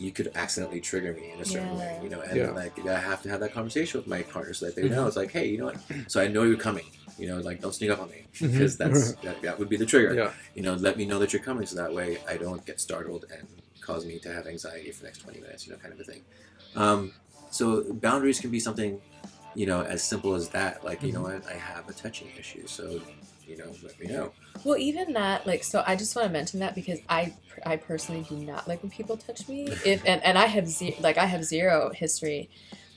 you could accidentally trigger me in a certain yeah. way, you know? And, yeah. like, I have to have that conversation with my partner so that they know. It's like, hey, you know what? So, I know you're coming. You know, like, don't sneak up on me, because that's that, that would be the trigger. Yeah. You know, let me know that you're coming, so that way I don't get startled and cause me to have anxiety for the next twenty minutes, you know, kind of a thing. Um, so boundaries can be something, you know, as simple as that. Like, you mm-hmm. know what, I have a touching issue, so, you know, let me know. Well, even that, like, so I just want to mention that because I, I personally do not like when people touch me. If and, and I have, ze- like, I have zero history.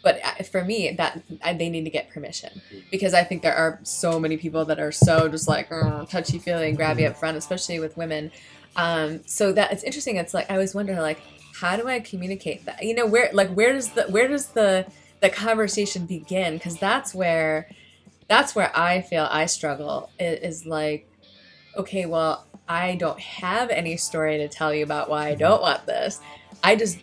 But for me, that I, they need to get permission, because I think there are so many people that are so just like oh, touchy feely and grabby up front, especially with women. Um, so that it's interesting. It's like I always wonder, like, how do I communicate that? You know, where like where does the where does the the conversation begin? Because that's where that's where I feel I struggle. It is like, okay, well, I don't have any story to tell you about why I don't want this. I just.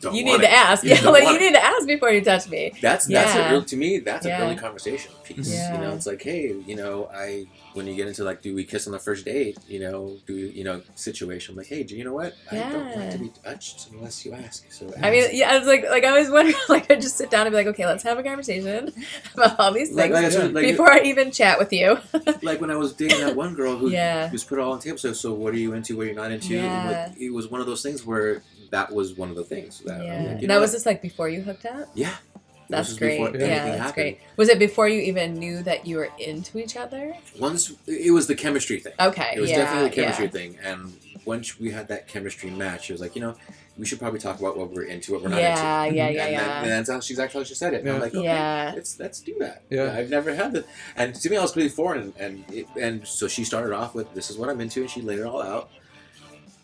Don't you need to it. ask. You yeah, like you it. need to ask before you touch me. That's that's yeah. a real to me. That's yeah. a early conversation piece. Yeah. You know, it's like, hey, you know, I when you get into like, do we kiss on the first date? You know, do we, you know, situation like, hey, do you know what? Yeah. I don't like to be touched unless you ask. So ask. I mean, yeah, I was like, like I always wonder, like I just sit down and be like, okay, let's have a conversation about all these things like, like I said, like, before I even chat with you. Like when I was dating that one girl who yeah. was put it all on the table. So, so what are you into? What are you not into? Yeah. Like, it was one of those things where. That was one of the things. That, yeah. like, you know, that was just like before you hooked up? Yeah. That's great. Yeah, that's happened. great. Was it before you even knew that you were into each other? Once, it was the chemistry thing. Okay, It was yeah, definitely the chemistry yeah. thing. And once we had that chemistry match, it was like, you know, we should probably talk about what we're into, what we're not yeah, into. Yeah, yeah, and yeah. That, and that's how she's actually how she said it. And yeah. I'm like, okay, yeah. let's, let's do that. Yeah. I've never had that. And to me, I was completely foreign. And, and, it, and so she started off with, this is what I'm into, and she laid it all out.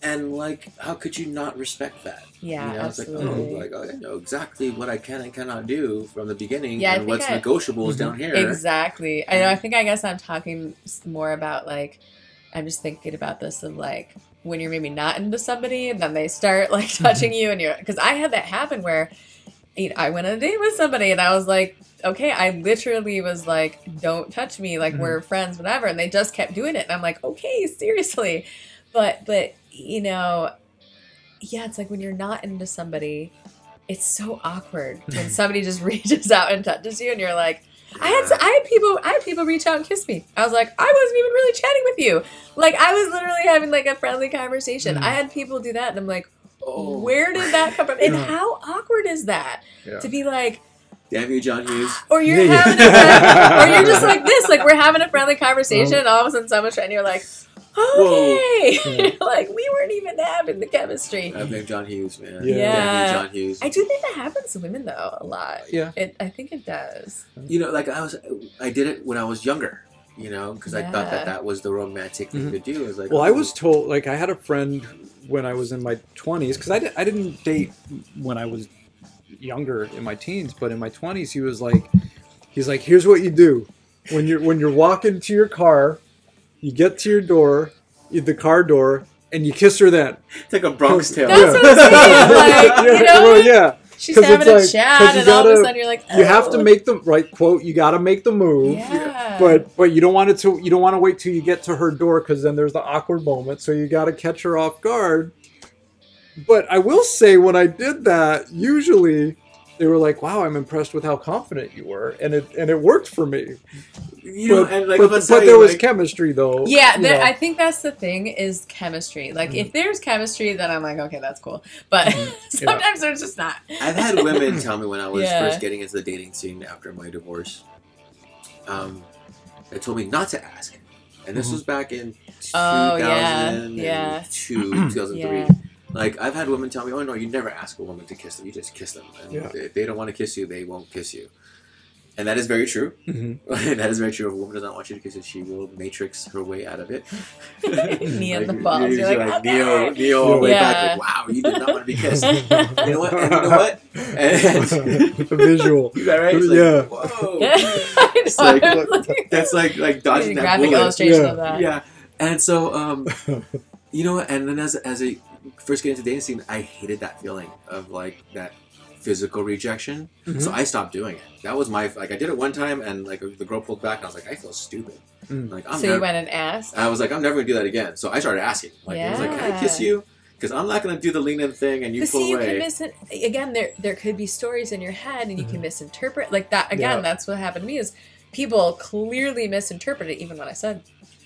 And, like, how could you not respect that? Yeah, you know, absolutely. It's like, oh, like, I know exactly what I can and cannot do from the beginning, yeah, and what's I, negotiable mm-hmm. is down here. Exactly. I know. I think I guess I'm talking more about, like, I'm just thinking about this of, like, when you're maybe not into somebody and then they start, like, touching you and you're... Because I had that happen where... I went on a date with somebody and I was like, okay, I literally was like, don't touch me, like mm-hmm. we're friends, whatever, and they just kept doing it, and I'm like, okay, seriously, But, but, you know, yeah, it's like when you're not into somebody, it's so awkward when somebody just reaches out and touches you and you're like, I had to, I had people I had people reach out and kiss me. I was like, I wasn't even really chatting with you. Like, I was literally having like a friendly conversation. Mm. I had people do that and I'm like, oh, where did that come from? And yeah. how awkward is that yeah. to be like, damn you, John Hughes. Or you're yeah, having yeah. a, or you're just like this, like we're having a friendly conversation oh. and all of a sudden someone's trying, and you're like, okay. You're like, we weren't even having the chemistry. I blame John Hughes, man. Yeah. yeah. John Hughes. I do think that happens to women, though, a lot. Yeah. It, I think it does. You know, like, I was, I did it when I was younger, you know, because yeah. I thought that that was the romantic thing mm-hmm. to do. It was like, well, oh. I was told, like, I had a friend when I was in my twenties, because I, di- I didn't date when I was younger in my teens, but in my twenties, he was like, he's like, here's what you do. When you're, when you're walking to your car... You get to your door, the car door, and you kiss her then. It's like a Bronx Tale. That's yeah. what I'm saying. Like, you know, well, yeah. she's having a like, chat, and gotta, all of a sudden you're like, oh. You have to make the right quote. You got to make the move, yeah. but but you don't want it to. You don't want to wait till you get to her door because then there's the awkward moment. So you got to catch her off guard. But I will say, when I did that, usually they were like, "Wow, I'm impressed with how confident you were," and it and it worked for me. You know, but, and like, but, but there like, was chemistry, though. Yeah, there, I think that's the thing is chemistry. Like, mm-hmm. if there's chemistry, then I'm like, okay, that's cool. But mm-hmm. sometimes yeah. there's just not. I've had women tell me when I was yeah. first getting into the dating scene after my divorce, um, they told me not to ask. And this mm-hmm. was back in oh, two thousand two, yeah. two thousand three. Yeah. Like, I've had women tell me, oh, no, you never ask a woman to kiss them. You just kiss them. And yeah. if they don't want to kiss you, they won't kiss you. And that is very true. Mm-hmm. that is very true. If a woman does not want you to kiss it, she will matrix her way out of it. Neo like, the balls. You're, you're like, like Neo, Neo yeah. way back. Like, wow, you did not want to be kissed. you know what? And you know what? The visual. Is that right? It's like, yeah. Whoa. it's like, look, that's like like dodging that graphic bullet. Illustration yeah. of that. Yeah. And so, um, you know, and then as as a first getting into the dating scene, I hated that feeling of like that. Physical rejection, mm-hmm. so I stopped doing it. That was my like. I did it one time, and like the girl pulled back, and I was like, I feel stupid. Mm. Like, I'm so never, you went and asked. I was like, I'm never gonna do that again. So I started asking. Like, yeah. I was like, can I kiss you? Because I'm not gonna do the lean in thing, and you pull see, away. You can mis- again, there there could be stories in your head, and you mm-hmm. can misinterpret like that. Again, yeah. that's what happened to me is people clearly misinterpreted even when I said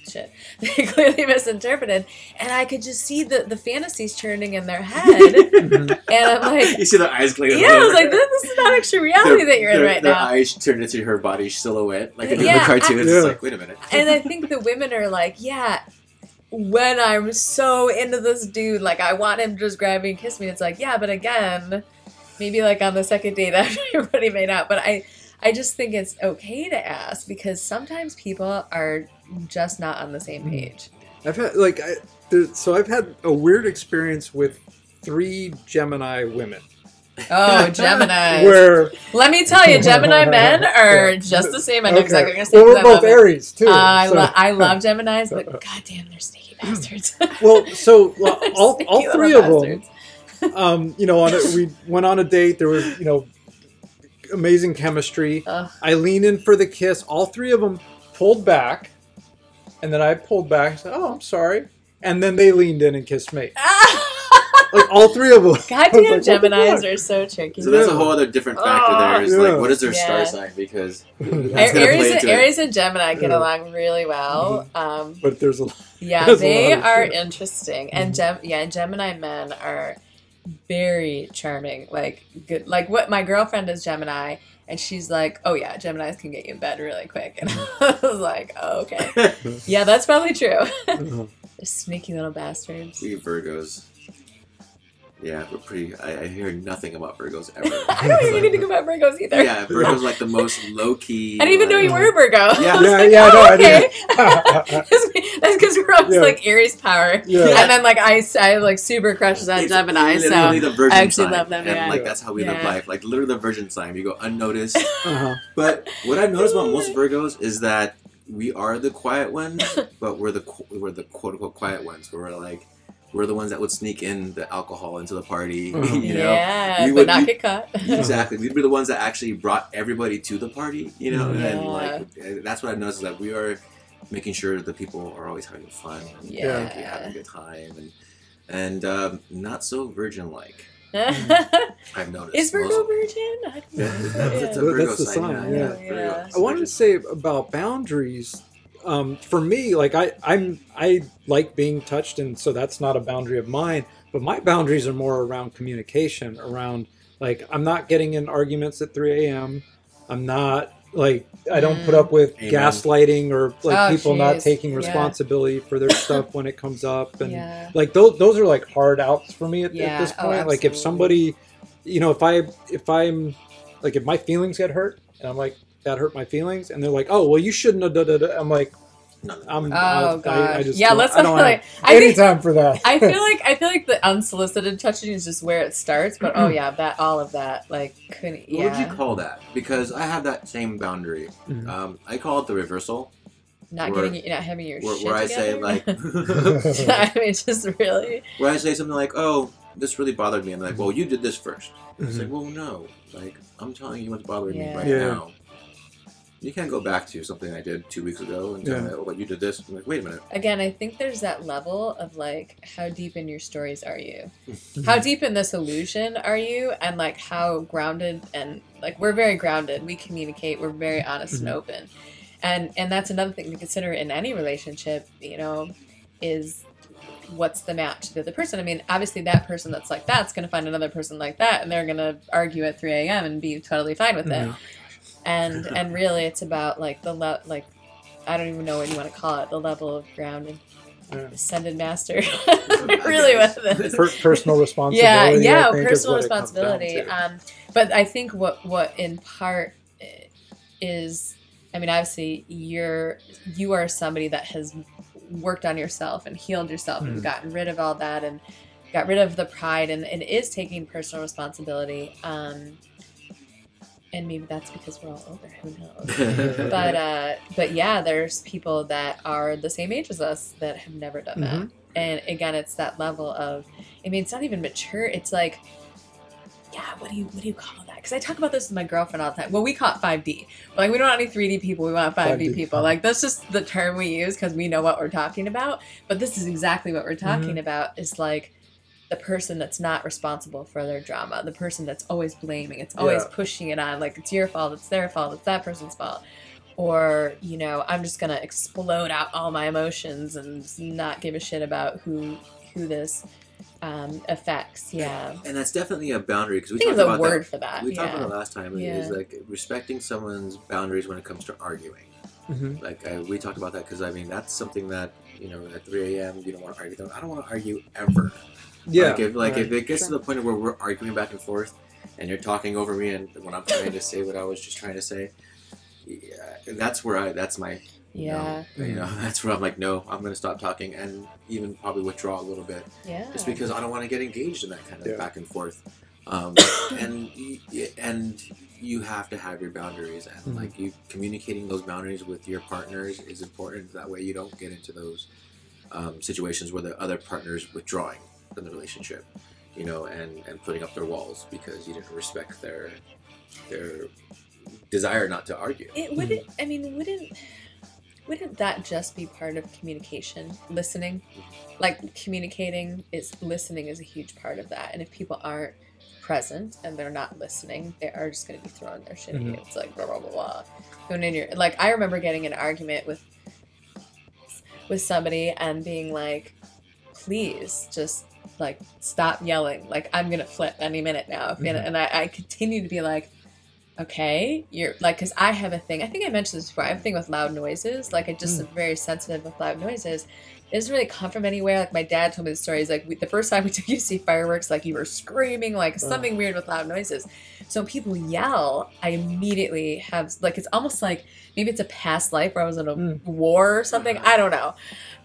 shit. They clearly misinterpreted, and I could just see the, the fantasies churning in their head, and I'm like, you see their eyes glazing. Yeah, I was like, this, this is not actually reality their, that you're their, in right their now. Their eyes turned into her body silhouette, like in yeah, the cartoon. I, it's yeah. like, wait a minute. And I think the women are like, yeah, when I'm so into this dude, like I want him to just grab me and kiss me. It's like, yeah, but again, maybe like on the second date after everybody made out. But I, I just think it's okay to ask because sometimes people are just not on the same page. I've had like I there, so I've had a weird experience with three Gemini women. Oh, Gemini! Where let me tell you, Gemini men are yeah. just the same. I know okay. exactly what you're saying. Well, we're both Aries too. Uh, so. I, lo- I love Geminis, but goddamn, they're sneaky bastards. well, so well, all all three of bastards. them. Um, you know, on a, we went on a date. There was you know amazing chemistry. Uh, I lean in for the kiss. All three of them pulled back. And then I pulled back and said, oh, I'm sorry. And then they leaned in and kissed me. Like, all three of them. Goddamn like, Geminis are so tricky. So that's yeah. a whole other different factor oh, there. Is yeah. like, what is their yeah. star sign? Because Aries and, Aries and Gemini get yeah. along really well. Mm-hmm. Um, but there's a lot. Yeah, they lot are shit. Interesting. Mm-hmm. And Gem- yeah, Gemini men are very charming. Like, good. Like, what my girlfriend is Gemini. And she's like, oh, yeah, Geminis can get you in bed really quick. And I was like, oh, okay. Yeah, that's probably true. They're sneaky little bastards. We Virgos. Yeah, we're pretty... I, I hear nothing about Virgos ever. I don't hear anything about Virgos either. Yeah, Virgo's like the most low-key... I didn't even like, know you were a Virgo. Yeah, yeah, like, yeah. Oh, no, okay. That's because we're always yeah. like Aries power. Yeah. And then like I, I like super crushes on it's Gemini, so I actually sign. Love them. And yeah. like that's how we yeah. live life. Like literally the virgin sign. You go unnoticed. Uh-huh. But what I've noticed about most Virgos is that we are the quiet ones, but we're the we're the quote-unquote quiet ones. Where we're like... We're the ones that would sneak in the alcohol into the party, mm-hmm. you know. Yeah, we would, but not we, get caught. Exactly. We'd be the ones that actually brought everybody to the party, you know. Yeah. And like that's what I've noticed is that we are making sure that the people are always having fun. And yeah. Like you're having a good time. And, and um, not so virgin-like. I've noticed. Is Virgo most, virgin? I don't know. That's, that's, yeah. a that's the sign. sign. Yeah. Yeah. Yeah. I wanted to say about boundaries. Um, for me, like I, I'm, I like being touched, and so that's not a boundary of mine. But my boundaries are more around communication. Around like I'm not getting in arguments at three a.m. I'm not like I don't mm. put up with Amen. gaslighting or like oh, people geez. not taking responsibility yeah. for their stuff when it comes up, and yeah. like those those are like hard outs for me at, yeah. at this point. Oh, like if somebody, you know, if I if I'm like if my feelings get hurt, and I'm like. that hurt my feelings, and they're like, "Oh, well, you shouldn't have." Da, da, da. I'm like, "I'm, oh I, gosh, I, I just yeah, let's not like any time for that." I feel like I feel like the unsolicited touching is just where it starts, but oh yeah, that all of that like couldn't. Yeah. What would you call that? Because I have that same boundary. Mm-hmm. Um, I call it the reversal. Not where, getting, not having your where, shit where I together? say like, I mean, just really where I say something like, "Oh, this really bothered me," I'm like, "Well, you did this first." Mm-hmm. It's like, "Well, no, like I'm telling you what's bothering yeah. me right yeah. now." You can't go back to something I did two weeks ago and tell me, yeah. oh, well, you did this. I'm like, wait a minute. Again, I think there's that level of, like, how deep in your stories are you? How deep in this illusion are you? And, like, how grounded and, like, we're very grounded. We communicate. We're very honest and open. And and that's another thing to consider in any relationship, you know, is what's the match to the other person. I mean, obviously that person that's like that's going to find another person like that, and they're going to argue at three a.m. and be totally fine with mm-hmm. it. And and really, it's about like the le- like I don't even know what you want to call it, the level of grounded, yeah. ascended master. Really, what this per- personal responsibility. Yeah, yeah, personal responsibility. Um, but I think what what in part is, I mean, obviously you're you are somebody that has worked on yourself and healed yourself mm. and gotten rid of all that and got rid of the pride and, and is taking personal responsibility. Um, And maybe that's because we're all older. Who knows? But uh, but yeah, there's people that are the same age as us that have never done mm-hmm. that. And again, it's that level of. I mean, it's not even mature. It's like, yeah. What do you what do you call that? Because I talk about this with my girlfriend all the time. Well, we call it five D. Like we don't want any three D people. We want five D people. Like that's just the term we use because we know what we're talking about. But this is exactly what we're talking mm-hmm. about. It's like. The person that's not responsible for their drama, the person that's always blaming, it's always yeah. pushing it on, like it's your fault, it's their fault, it's that person's fault, or you know, I'm just gonna explode out all my emotions and not give a shit about who who this um, affects. Yeah, and that's definitely a boundary because we I think talked about word that. for that. We yeah. talked about it last time. Yeah. It is like respecting someone's boundaries when it comes to arguing. Mm-hmm. Like I, we talked about that because I mean that's something that you know at three a m you don't want to argue. I don't want to argue ever. Yeah, like if, like right. if it gets sure. to the point where we're arguing back and forth, and you're talking over me, and when I'm trying to say what I was just trying to say, yeah, that's where I, that's my, yeah, no, you know, that's where I'm like, no, I'm gonna stop talking, and even probably withdraw a little bit, yeah, just because I don't want to get engaged in that kind of yeah. back and forth, um, and and you have to have your boundaries, and mm-hmm. like you communicating those boundaries with your partners is important. That way, you don't get into those um, situations where the other partner's withdrawing. In the relationship, you know, and, and putting up their walls because you didn't respect their their desire not to argue. It wouldn't. I mean, wouldn't wouldn't that just be part of communication? Listening, like communicating is listening is a huge part of that. And if people aren't present and they're not listening, they are just going to be throwing their shit at you. It's like blah blah blah blah. And in your like, I remember getting an argument with with somebody and being like, please just. Like, stop yelling. Like, I'm going to flip any minute now. Mm-hmm. And I, I continue to be like, okay, you're like, because I have a thing. I think I mentioned this before. I have a thing with loud noises. Like, I just mm. am very sensitive with loud noises. It doesn't really come from anywhere. Like, my dad told me the story. He's like, we, the first time we took you to see fireworks, like, you were screaming, like, something oh. weird with loud noises. So when people yell, I immediately have, like, it's almost like maybe it's a past life where I was in a mm. war or something. I don't know.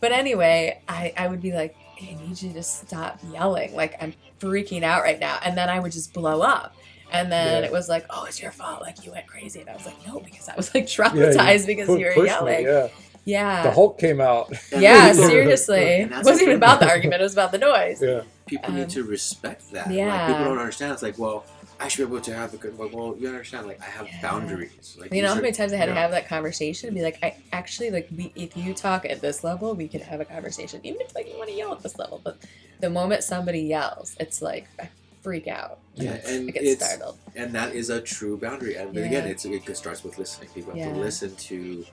But anyway, I, I would be like, I need you to stop yelling. Like, I'm freaking out right now. And then I would just blow up. And then yeah. it was like, oh, it's your fault. Like, you went crazy. And I was like, no, because I was, like, traumatized yeah, you because put, you were yelling. Me, yeah. yeah. The Hulk came out. Yeah, seriously. It wasn't even about the argument. It was about the noise. Yeah. People um, need to respect that. Yeah. Like, people don't understand. It's like, well, I should be able to have a good, like, well, you understand, like, I have yeah. boundaries. Like, you know how many times I had yeah. to have that conversation and be like, I actually, like, we, if you talk at this level, we can have a conversation, even if, like, you want to yell at this level. But the moment somebody yells, it's like, I freak out. Yeah, like, and I get it's, startled. And that is a true boundary. And yeah. again, it's, it starts with listening. People have yeah. to listen to,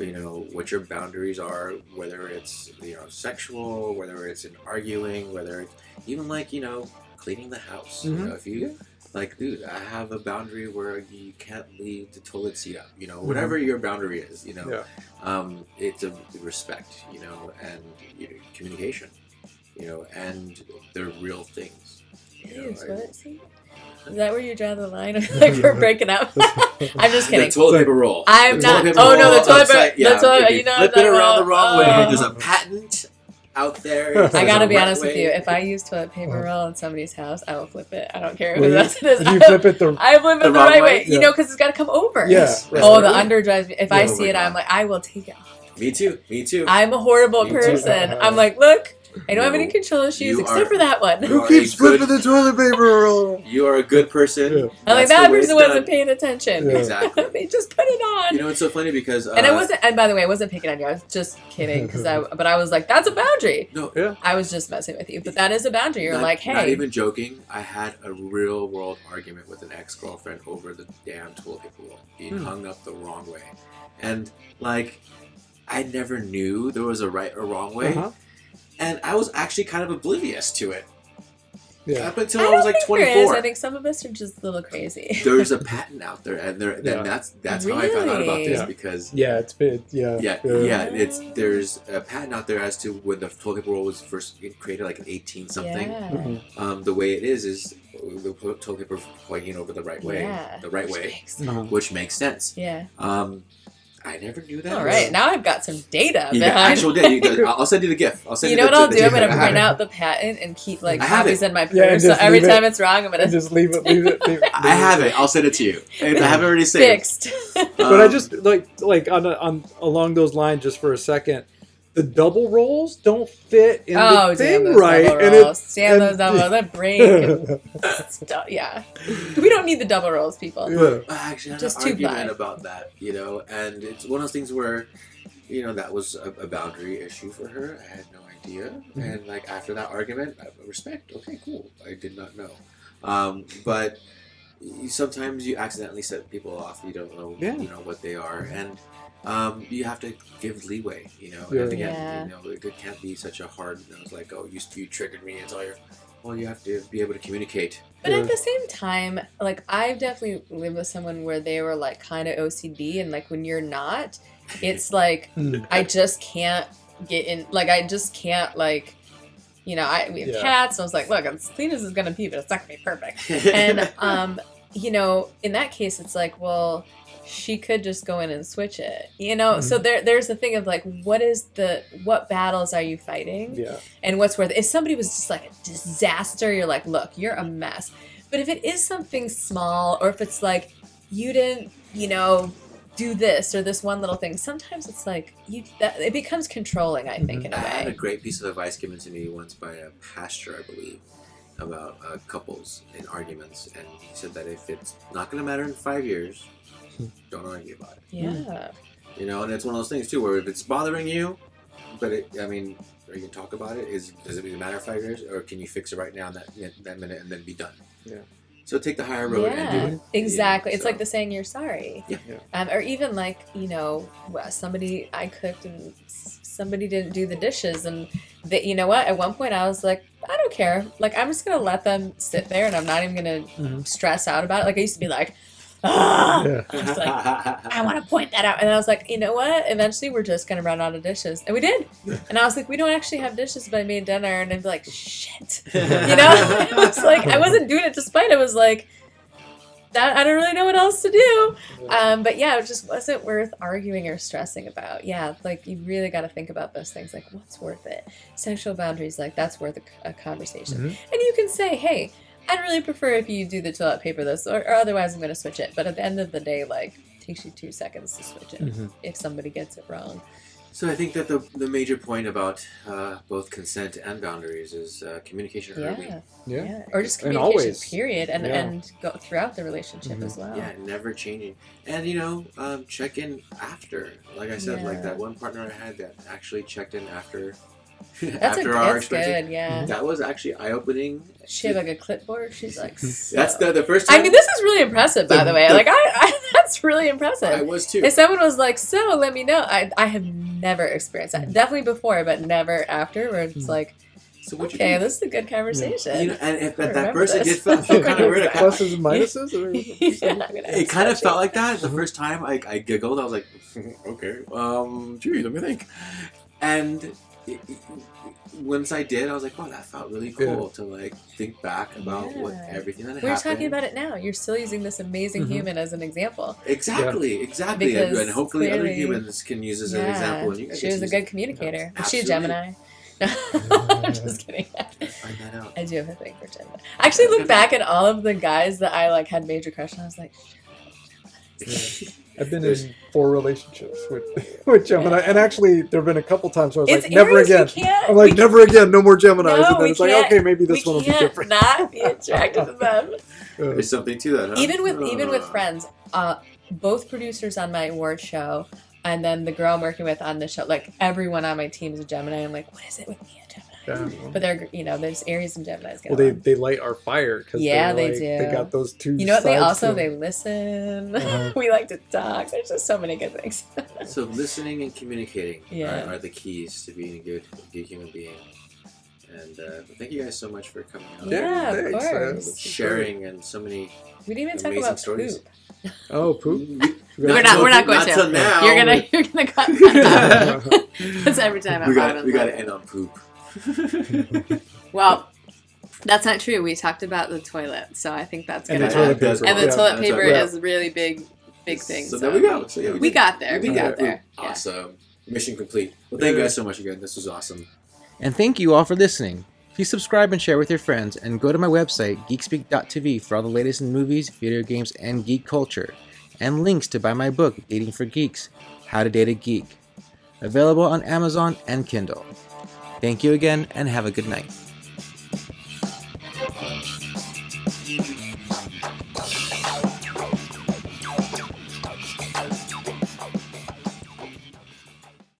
you know, what your boundaries are, whether it's, you know, sexual, whether it's in arguing, whether it's even, like, you know, cleaning the house. Mm-hmm. You know, if you... Yeah. Like, dude, I have a boundary where you can't leave the toilet seat up. You know, whatever your boundary is, you know, yeah. um, it's a respect, you know, and you know, communication, you know, and they're real things. You know, I, what? See? Is that where you draw the line? Like, we're breaking up. I'm just kidding. The toilet paper roll. I'm not. Oh no, the toilet paper. Yeah, toilet, you, you know, flip it around roll. the wrong oh. way. There's a patent out there. I gotta be honest way. with you. If I use toilet paper roll in somebody's house, I will flip it. I don't care who else it is. You I, flip it the, I flip it the, the right way. way. Yeah. You know, because it's gotta come over. Yeah. Right. Oh, the under drives me. If yeah, I see oh it, God. I'm like, I will take it off. Me too. Me too. I'm a horrible me person. Uh-huh. I'm like, look, I don't no, have any control issues except are, for that one. Who keeps flipping the toilet paper roll? You are a good person. Yeah. I'm like, that person wasn't done. paying attention. Yeah. Exactly. They just put it on. You know, it's so funny because... Uh, and I wasn't... And by the way, I wasn't picking on you. I was just kidding. Cause I, but I was like, that's a boundary. No, yeah. I was just messing with you. But that is a boundary. You're not, like, hey... Not even joking. I had a real world argument with an ex-girlfriend over the damn toilet paper roll being hmm. hung up the wrong way. And, like, I never knew there was a right or wrong way. Uh-huh. And I was actually kind of oblivious to it. Yeah. Up until I, I was like twenty-four. There is. I think some of us are just a little crazy. There's a patent out there, and there, yeah. and that's that's really? how I found out about this yeah. because yeah, it's been yeah, yeah, yeah, yeah. It's there's a patent out there as to when the toilet paper roll was first created, like in eighteen something. Yeah. Mm-hmm. Um, the way it is is the toilet paper pointing over the right way, yeah. the right which way, makes which makes sense. Yeah. Um, I never knew that. All right, now I've got some data behind. Actual data. I'll send you the GIF. I'll send you. You know the, what I'll the, do? The, I'm going to print out the patent and keep like copies it. in my purse. Yeah, so every time it. it's wrong, I'm going to just leave it. Leave it. Leave it. I have it. I'll send it to you. And I haven't already saved. Fixed. um, but I just like like on on along those lines just for a second. The double rolls don't fit in oh, the thing those right. Double rolls. And it, damn and those double rolls. That brain. Yeah. We don't need the double rolls, people. Yeah. I actually had Just an argument about that, you know. And it's one of those things where, you know, that was a, a boundary issue for her. I had no idea. Mm-hmm. And, like, after that argument, respect. Okay, cool. I did not know. Um, but sometimes you accidentally set people off. You don't know, yeah. you know, what they are. And... Um, you have to give leeway, you know. Yeah. And again, yeah. you know, it, it can't be such a hard. You know, it's like, oh, you you triggered me. It's all your. Well, you have to be able to communicate. But yeah. at the same time, like I've definitely lived with someone where they were like kind of O C D, and like when you're not, it's like I just can't get in. Like I just can't like. You know, I we have yeah. cats, and I was like, look, as clean as it's gonna be, but it's not gonna be perfect. And um, you know, in that case, it's like, well. She could just go in and switch it, you know. Mm-hmm. So there, there's the thing of like, what is the, what battles are you fighting, yeah. and what's worth it? If somebody was just like a disaster, you're like, look, you're a mess. But if it is something small, or if it's like you didn't, you know, do this or this one little thing, sometimes it's like you, that, it becomes controlling. I think mm-hmm. in a way. I had a great piece of advice given to me once by a pastor, I believe, about uh, couples and arguments, and he said that if it's not going to matter in five years. Don't argue about it. Yeah. You know, and it's one of those things too, where if it's bothering you, but it, I mean, or you can talk about it. Is does it really matter five years, or can you fix it right now in that in that minute and then be done? Yeah. So take the higher road yeah, and do it. Exactly. You know, it's so. Like the saying, "You're sorry." Yeah. yeah. Um, or even like you know, somebody I cooked and somebody didn't do the dishes, and they, you know what? At one point, I was like. I don't care. Like, I'm just going to let them sit there and I'm not even going to mm-hmm. stress out about it. Like, I used to be like, ah! Yeah. I was like, I want to point that out. And I was like, you know what? Eventually, we're just going to run out of dishes. And we did. And I was like, we don't actually have dishes, but I made dinner. And I'd be like, shit. You know? It was like, I wasn't doing it despite I was like, that I don't really know what else to do. Um, but yeah, it just wasn't worth arguing or stressing about. Yeah, like you really got to think about those things. Like what's worth it? Sexual boundaries, like that's worth a, a conversation. Mm-hmm. And you can say, hey, I'd really prefer if you do the toilet paper this or, or otherwise I'm going to switch it. But at the end of the day, like it takes you two seconds to switch it mm-hmm. if somebody gets it wrong. So I think that the the major point about uh, both consent and boundaries is uh, communication yeah. early. Yeah. yeah. Or just communication, and always. period. And, yeah. and go throughout the relationship mm-hmm. as well. Yeah, never changing. And, you know, um, check in after. Like I said, yeah. like that one partner I had that actually checked in after that's after a, our that's good, yeah. That was actually eye-opening. She had like a clipboard. She's like, so. that's the, the first time. I mean, this is really impressive, by the, the way. The, like, I, I, that's really impressive. I was too. If someone was like, so let me know. I, I have never experienced that. Definitely before, but never after, where it's like, so what okay, you this is a good conversation. Yeah. You know, and if that, that person this. did feel kind of weird. Pluses and minuses? Or yeah, it kind of felt like that. The first time I, I giggled, I was like, okay, um, gee, let me think. And once I did, I was like, "Wow, that felt really cool yeah. to like think back about yeah. what everything that We're happened." We're talking about it now. You're still using this amazing mm-hmm. human as an example. Exactly, yeah. exactly, because and hopefully clearly, other humans can use this as yeah. an example. And you guys she was a good communicator. Is she a Gemini? No, I'm just kidding. Find that out. I do have a thing for Gemini. I actually look back at all of the guys that I like had major crush on. I was like, yeah. I've been in four relationships with with Gemini, yeah. and actually there have been a couple times where I was it's like, never again. I'm like, never again, no more Geminis. No, and then it's like, okay, maybe this one will be different. We can't not be attracted to them. There's something to that, huh? Even with, uh, even with friends, uh, both producers on my award show and then the girl I'm working with on the show, like everyone on my team is a Gemini. I'm like, what is it with me and Gemini? Down. But they're, you know, there's Aries and Gemini's. Well, they, they light our fire because yeah, they like, do. They got those two. You know what? They also they listen. Uh-huh. We like to talk. There's just so many good things. So listening and communicating yeah. are, are the keys to being a good, good human being. And uh, thank you guys so much for coming out. Yeah, yeah of course. And sharing and so many. We didn't even talk about stories. Poop. Oh, poop. We're not, not. We're not going not to. Now, you're gonna. You're gonna cut. That's every time I'm. We got. We got to end on poop. Well, that's not true. We talked about the toilet, so I think that's going to happen. And the toilet paper is a really big, big thing. So there we go. So yeah, we, we got there. We got there. Awesome. Mission complete. Well, thank you guys so much again. This was awesome. And thank you all for listening. Please subscribe and share with your friends, and go to my website, geekspeak dot t v, for all the latest in movies, video games, and geek culture, and links to buy my book, Dating for Geeks, How to Date a Geek, available on Amazon and Kindle. Thank you again, and have a good night.